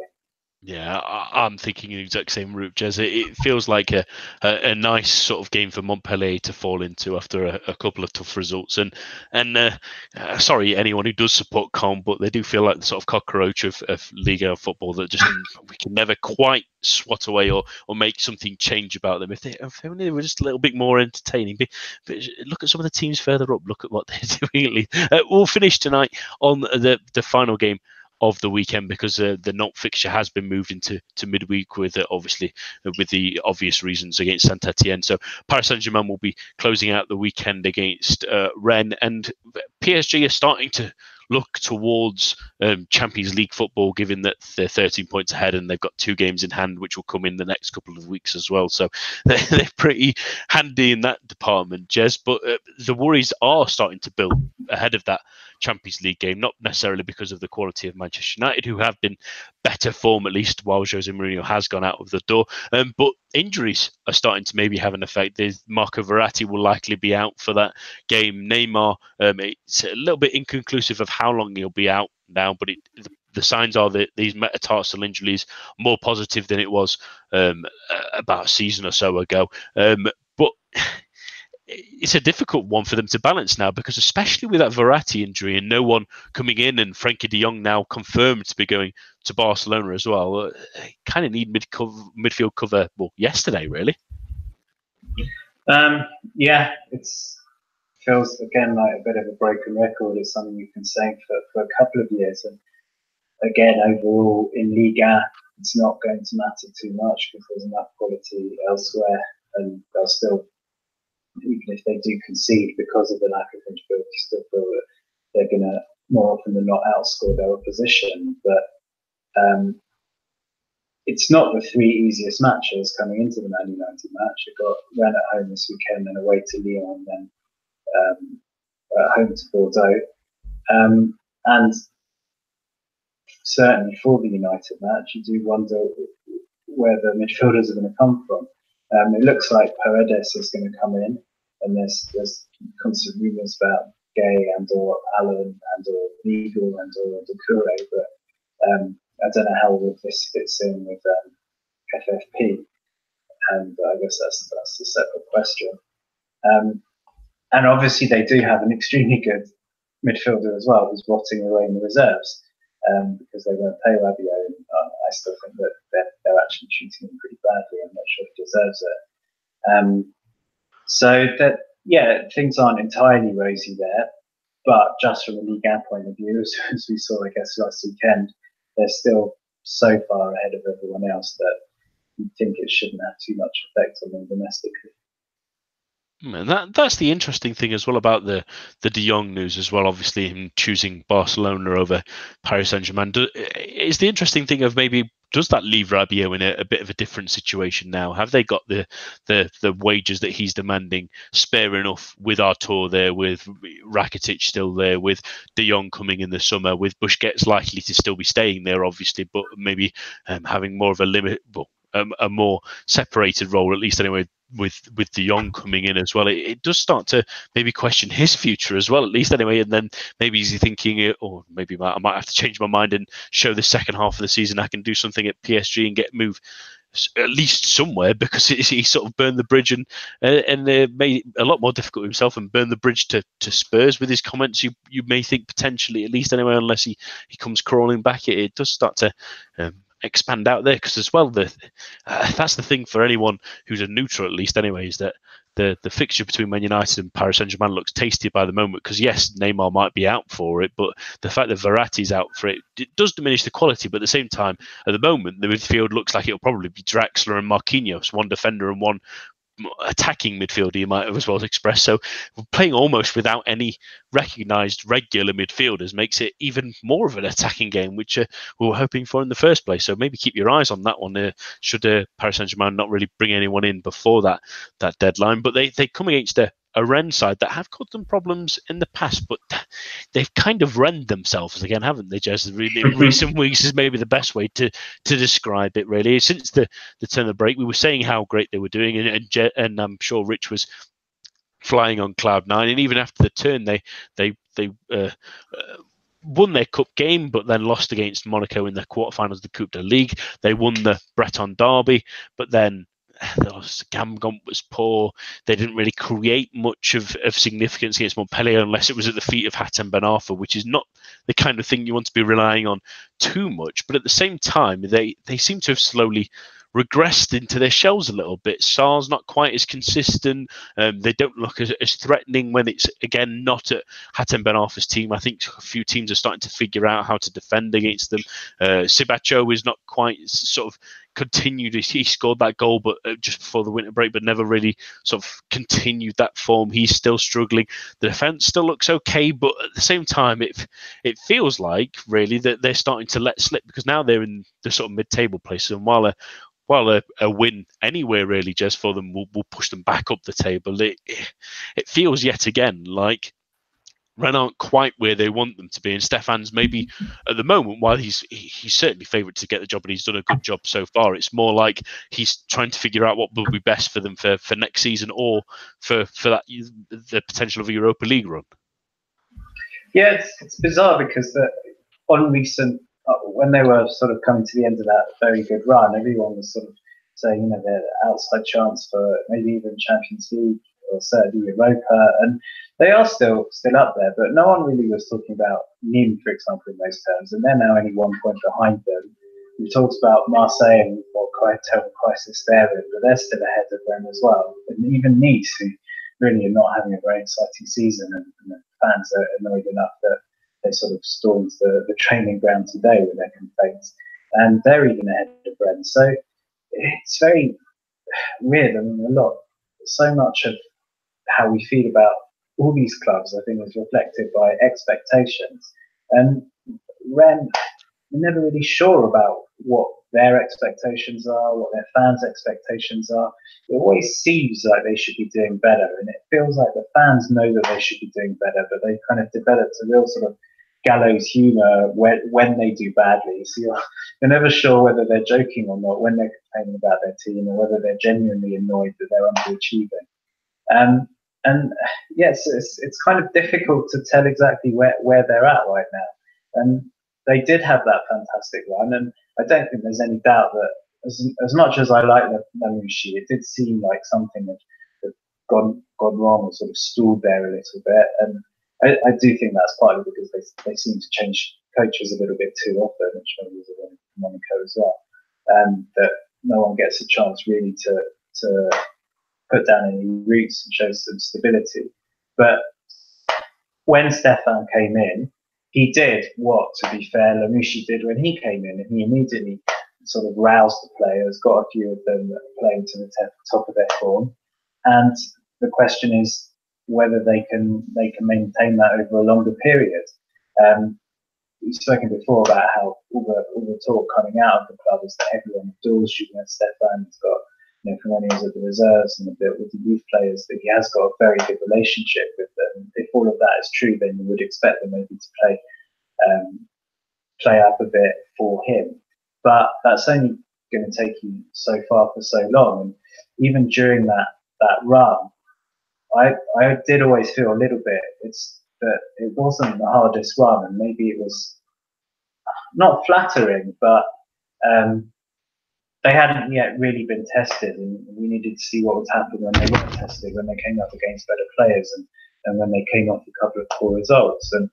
Yeah, I'm thinking the exact same route, Jez. It feels like a, a, a nice sort of game for Montpellier to fall into after a, a couple of tough results. And and uh, uh, sorry, anyone who does support Com, but they do feel like the sort of cockroach of, of Liga football that just we can never quite swat away or or make something change about them. If they, if they were just a little bit more entertaining. But, but look at some of the teams further up. Look at what they're doing. Uh, we'll finish tonight on the the final game of the weekend, because uh, the Nantes fixture has been moved into to midweek with uh, obviously uh, with the obvious reasons against Saint-Etienne. So Paris Saint-Germain will be closing out the weekend against uh, Rennes, and P S G are starting to look towards um, Champions League football, given that they're thirteen points ahead and they've got two games in hand, which will come in the next couple of weeks as well. So they're, they're pretty handy in that department, Jez. But uh, the worries are starting to build ahead of that Champions League game, not necessarily because of the quality of Manchester United, who have been better form, at least while Jose Mourinho has gone out of the door. Um, but injuries are starting to maybe have an effect. There's Marco Verratti will likely be out for that game. Neymar, um, it's a little bit inconclusive of how long he'll be out now, but it, the signs are that these metatarsal injuries are more positive than it was um, about a season or so ago. Um, but it's a difficult one for them to balance now, because especially with that Verratti injury and no one coming in, and Frenkie de Jong now confirmed to be going to Barcelona as well, they kind of need mid cover, midfield cover well, yesterday, really. Um, yeah, it feels, again, like a bit of a broken record. It's something you've been saying for, for a couple of years. And again, overall, in Liga, it's not going to matter too much because there's enough quality elsewhere, and they'll still, even if they do concede because of the lack of ingenuity, still feel that they're going to more often than not outscore their opposition. But um, it's not the three easiest matches coming into the Man United match. You've got Rennes at home this weekend, then away to Lyon, then um, at home to Bordeaux. Um, and certainly for the United match, you do wonder where the midfielders are going to come from. Um, it looks like Paredes is going to come in, and there's there's constant rumours about Gay and or Allen and or Legal and or Doucouré, but um, I don't know how all this fits in with um, F F P, and I guess that's that's a separate question. Um, and obviously they do have an extremely good midfielder as well, who's rotting away in the reserves um, because they won't play Rabiot. And uh, I still think that they're, they're actually treating him pretty badly. I'm not sure he deserves it. Um, so that, yeah, things aren't entirely rosy there, but just from a Ligue one point of view, as we saw, I guess, last weekend, they're still so far ahead of everyone else that you think it shouldn't have too much effect on them domestically. And that, that's the interesting thing as well about the, the De Jong news as well, obviously him choosing Barcelona over Paris Saint-Germain. It's the interesting thing of maybe, does that leave Rabiot in a, a bit of a different situation now? Have they got the, the the wages that he's demanding spare enough with Artur there, with Rakitic still there, with De Jong coming in the summer, with Busquets likely to still be staying there, obviously, but maybe um, having more of a limit, well, um, a more separated role, at least anyway, with with De Jong coming in as well. It, it does start to maybe question his future as well, at least anyway, and then maybe he's thinking, or maybe I might have to change my mind and show the second half of the season I can do something at P S G and get moved at least somewhere, because he sort of burned the bridge and uh, and uh, made it a lot more difficult himself and burned the bridge to, to Spurs with his comments. You you may think potentially, at least anyway, unless he, he comes crawling back, it, it does start to um, expand out there, because as well the uh, that's the thing for anyone who's a neutral, at least anyway, is that the the fixture between Man United and Paris Saint-Germain looks tasty by the moment, because yes, Neymar might be out for it, but the fact that Verratti's out for it, it does diminish the quality, but at the same time, at the moment, the midfield looks like it'll probably be Draxler and Marquinhos, one defender and one attacking midfielder, you might have as well expressed. So playing almost without any recognised regular midfielders makes it even more of an attacking game, which uh, we were hoping for in the first place. So maybe keep your eyes on that one. Uh, should uh, Paris Saint-Germain not really bring anyone in before that that deadline, but they, they come against a, a Rennes side that have caused them problems in the past, but they've kind of run themselves again, haven't they, Jess? Really, recent weeks is maybe the best way to to describe it, really. Since the, the turn of the break, we were saying how great they were doing, and and, Je- and I'm sure Rich was flying on cloud nine. And even after the turn, they they they uh, uh, won their cup game, but then lost against Monaco in the quarterfinals of the Coupe de Ligue. They won the Breton derby, but then Guingamp was poor. They didn't really create much of, of significance against Montpellier, unless it was at the feet of Hatem Ben Arfa, which is not the kind of thing you want to be relying on too much. But at the same time, they, they seem to have slowly regressed into their shells a little bit. Sar's not quite as consistent. Um, they don't look as, as threatening when it's, again, not at Hatem Ben Arfa's team. I think a few teams are starting to figure out how to defend against them. Uh, Sibacho is not quite sort of continued. He scored that goal but uh, just before the winter break, but never really sort of continued that form. He's still struggling. The defence still looks okay, but at the same time, it it feels like, really, that they're starting to let slip, because now they're in the sort of mid-table places, and while a Well, a, a win anywhere, really, just for them, will, will push them back up the table. It, it feels yet again like Rennes aren't quite where they want them to be. And Stefan's maybe, at the moment, while he's he, he's certainly favourite to get the job, and he's done a good job so far, it's more like he's trying to figure out what will be best for them for, for next season, or for, for that the potential of a Europa League run. Yeah, it's, it's bizarre, because the, on recent when they were sort of coming to the end of that very good run, everyone was sort of saying, you know, they're outside chance for maybe even Champions League or certainly Europa, and they are still still up there, but no one really was talking about Nîmes, for example, in those terms, and they're now only one point behind them. We've talked about Marseille and what quite terrible crisis they're in, but they're still ahead of them as well. And even Nice, who really are not having a very exciting season, and, and the fans are annoyed enough that they sort of stormed the, the training ground today with their complaints, and they're even ahead of Rennes. So it's very weird. I mean, a lot, so much of how we feel about all these clubs, I think, is reflected by expectations. And Rennes, we're never really sure about what their expectations are, what their fans' expectations are. It always seems like they should be doing better, and it feels like the fans know that they should be doing better, but they kind of developed a real sort of gallows humour when, when they do badly. So you're, you're never sure whether they're joking or not when they're complaining about their team, or whether they're genuinely annoyed that they're underachieving. Um, and yes, yeah, so it's, it's kind of difficult to tell exactly where, where they're at right now. And they did have that fantastic run, and I don't think there's any doubt that as, as much as I like the Namushi, it did seem like something had, had gone, gone wrong or sort of stalled there a little bit. And I, I do think that's partly because they, they seem to change coaches a little bit too often, which maybe is a win for Monaco as well. And that no one gets a chance really to, to put down any roots and show some stability. But when Stefan came in, he did what, to be fair, Lamushi did when he came in, and he immediately sort of roused the players, got a few of them playing to the top of their form. And the question is whether they can they can maintain that over a longer period. Um, we've spoken before about how all the, all the talk coming out of the club is that everyone adores shooting at Stefan. He's got, you know, from when he was at the reserves and a bit with the youth players, that he has got a very good relationship with them. If all of that is true, then you would expect them maybe to play um, play up a bit for him. But that's only going to take you so far for so long. And even during that, that run, I I did always feel a little bit it's that it wasn't the hardest run, and maybe it was not flattering, but um, they hadn't yet really been tested, and we needed to see what would happen when they were tested, when they came up against better players, and, and when they came off a couple of poor results. And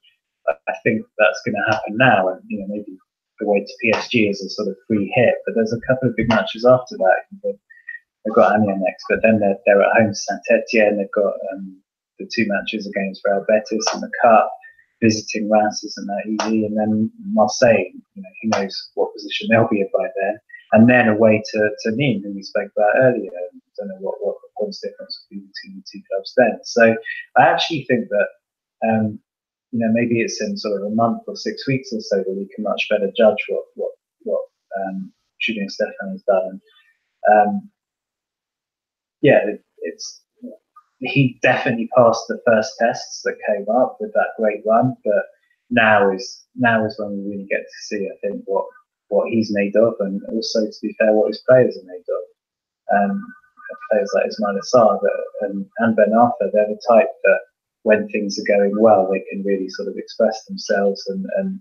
I think that's going to happen now. And you know, maybe the way to P S G is a sort of free hit, but there's a couple of big matches after that. They've got Amiens next, but then they're, they're at home to Saint-Etienne. They've got um, the two matches against Real Betis in the Cup. Visiting Reims isn't that easy, and then Marseille. You know, who knows what position they'll be in by then. And then away to, to Nîmes, who we spoke about earlier. I don't know what, what the points difference would be between the two clubs then. So I actually think that, um, you know, maybe it's in sort of a month or six weeks or so that we can much better judge what what, what um, Julien Stéphan has done. And, um, yeah, it, it's he definitely passed the first tests that came up with that great run, but now is now is when we really get to see, I think, what what he's made of, and also, to be fair, what his players are made of. Um, players like Ismail Assar and, and Ben Arthur, they're the type that when things are going well, they can really sort of express themselves and, and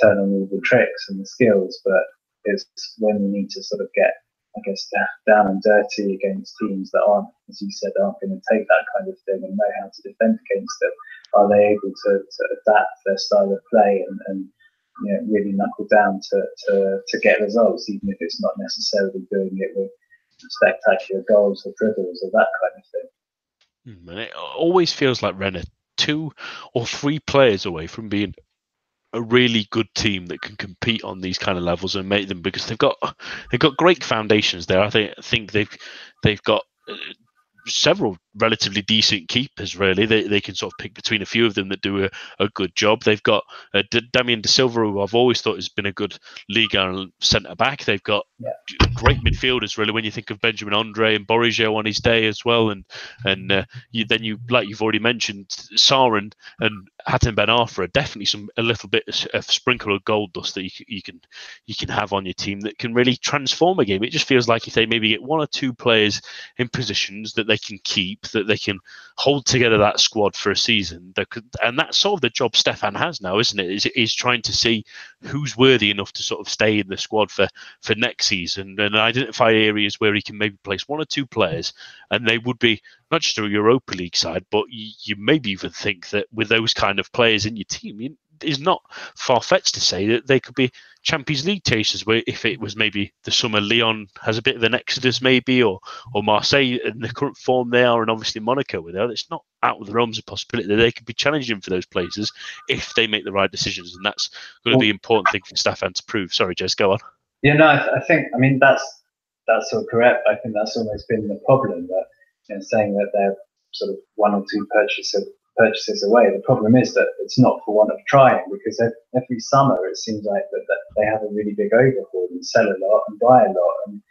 turn on all the tricks and the skills, but it's when you need to sort of get, I guess, down and dirty against teams that aren't, as you said, aren't going to take that kind of thing and know how to defend against them. Are they able to, to adapt their style of play and, and you know, really knuckle down to, to, to get results, even if it's not necessarily doing it with spectacular goals or dribbles or that kind of thing? And it always feels like Rennes are two or three players away from being a really good team that can compete on these kind of levels and make them, because they've got they've got great foundations there. I think I think they've they've got several relatively decent keepers. Really, they they can sort of pick between a few of them that do a, a good job. They've got uh, D- Damien De Silva, who I've always thought has been a good Liga centre back. They've got yeah. great midfielders. Really, when you think of Benjamin Andre and Borrigo on his day as well, and and uh, you, then you like you've already mentioned Saren and Hatem Ben Arfa. Definitely some a little bit of sprinkle of gold dust that you, you can you can have on your team that can really transform a game. It just feels like if they maybe get one or two players in positions that they. They can keep, that they can hold together that squad for a season. They could, and that's sort of the job Stefan has now, isn't it? Is, is trying to see who's worthy enough to sort of stay in the squad for, for next season and identify areas where he can maybe place one or two players, and they would be not just a Europa League side, but you, you maybe even think that with those kind of players in your team, you, it's not far-fetched to say that they could be Champions League chasers, where if it was maybe the summer Lyon has a bit of an exodus maybe, or or Marseille in the current form they are, and obviously Monaco were there, it's not out of the realms of possibility that they could be challenging for those places if they make the right decisions, and that's going to be an important thing for Staffan to prove. Sorry, Jez, go on. Yeah, no, I, I think, I mean, that's that's all correct. I think that's always been the problem, that you know, saying that they're sort of one or two purchases purchases away. The problem is that it's not for want of trying, because every summer it seems like that, that they have a really big overhaul and sell a lot and buy a lot. And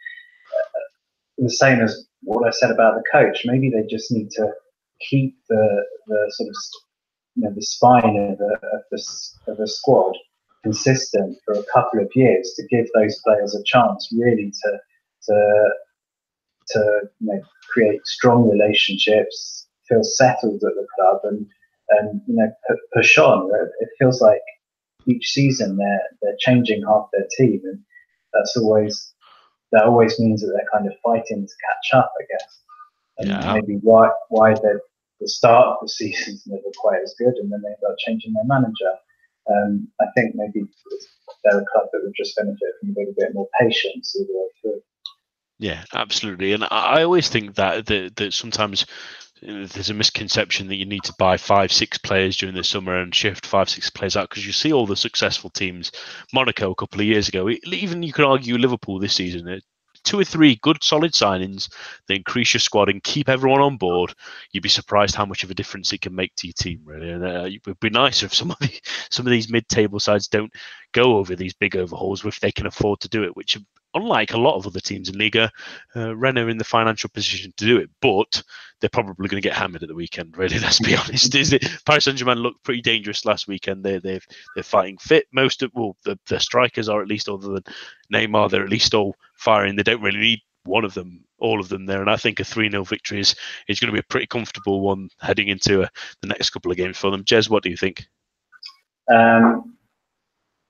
uh, the same as what I said about the coach, maybe they just need to keep the the sort of you know the spine of the of the, of the squad consistent for a couple of years to give those players a chance really to to to you know, create strong relationships, feel settled at the club, and and you know push on. It feels like each season they're they're changing half their team, and that's always that always means that they're kind of fighting to catch up, I guess. And yeah. maybe why why the the start of the season's never quite as good, and then they start changing their manager. Um, I think maybe they're a club that would just benefit from a little bit more patience all the way through. Yeah, absolutely, and I always think that that, that sometimes. There's a misconception that you need to buy five, six players during the summer and shift five, six players out, because you see all the successful teams, Monaco a couple of years ago, even you could argue Liverpool this season, two or three good solid signings that increase your squad and keep everyone on board. You'd be surprised how much of a difference it can make to your team, really. And uh, it would be nicer if some of, the, some of these mid-table sides don't go over these big overhauls if they can afford to do it, which unlike a lot of other teams in Liga, uh, Rennes are in the financial position to do it, but they're probably going to get hammered at the weekend, really, let's be honest. Is it? Paris Saint-Germain looked pretty dangerous last weekend. They, they've, they're fighting fit. Most of well, the, the strikers are, at least other than Neymar, they're at least all firing. They don't really need one of them, all of them there. And I think a three nil victory is, is going to be a pretty comfortable one heading into a, the next couple of games for them. Jez, what do you think? Um,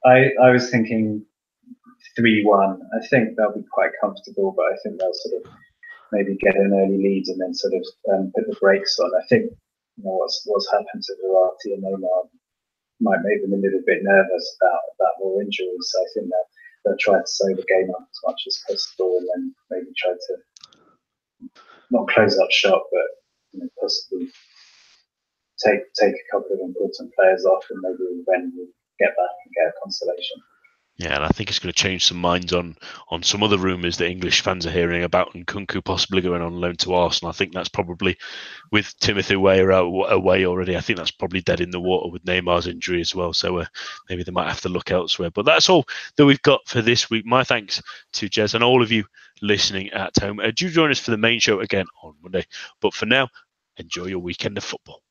I, I was thinking... three one. I think they'll be quite comfortable, but I think they'll sort of maybe get an early lead and then sort of um, put the brakes on. I think you know what's what's happened to Verratti and Neymar might make them a little bit nervous about about more injuries. So I think they'll they'll try to slow the game up as much as possible, and then maybe try to not close up shop, but you know, possibly take take a couple of important players off, and maybe when we get back and get a consolation. Yeah, and I think it's going to change some minds on, on some other rumours that English fans are hearing about Nkunku possibly going on loan to Arsenal. I think that's probably, with Timothy Weah away already, I think that's probably dead in the water with Neymar's injury as well. So uh, maybe they might have to look elsewhere. But that's all that we've got for this week. My thanks to Jez and all of you listening at home. Uh, do join us for the main show again on Monday. But for now, Enjoy your weekend of football.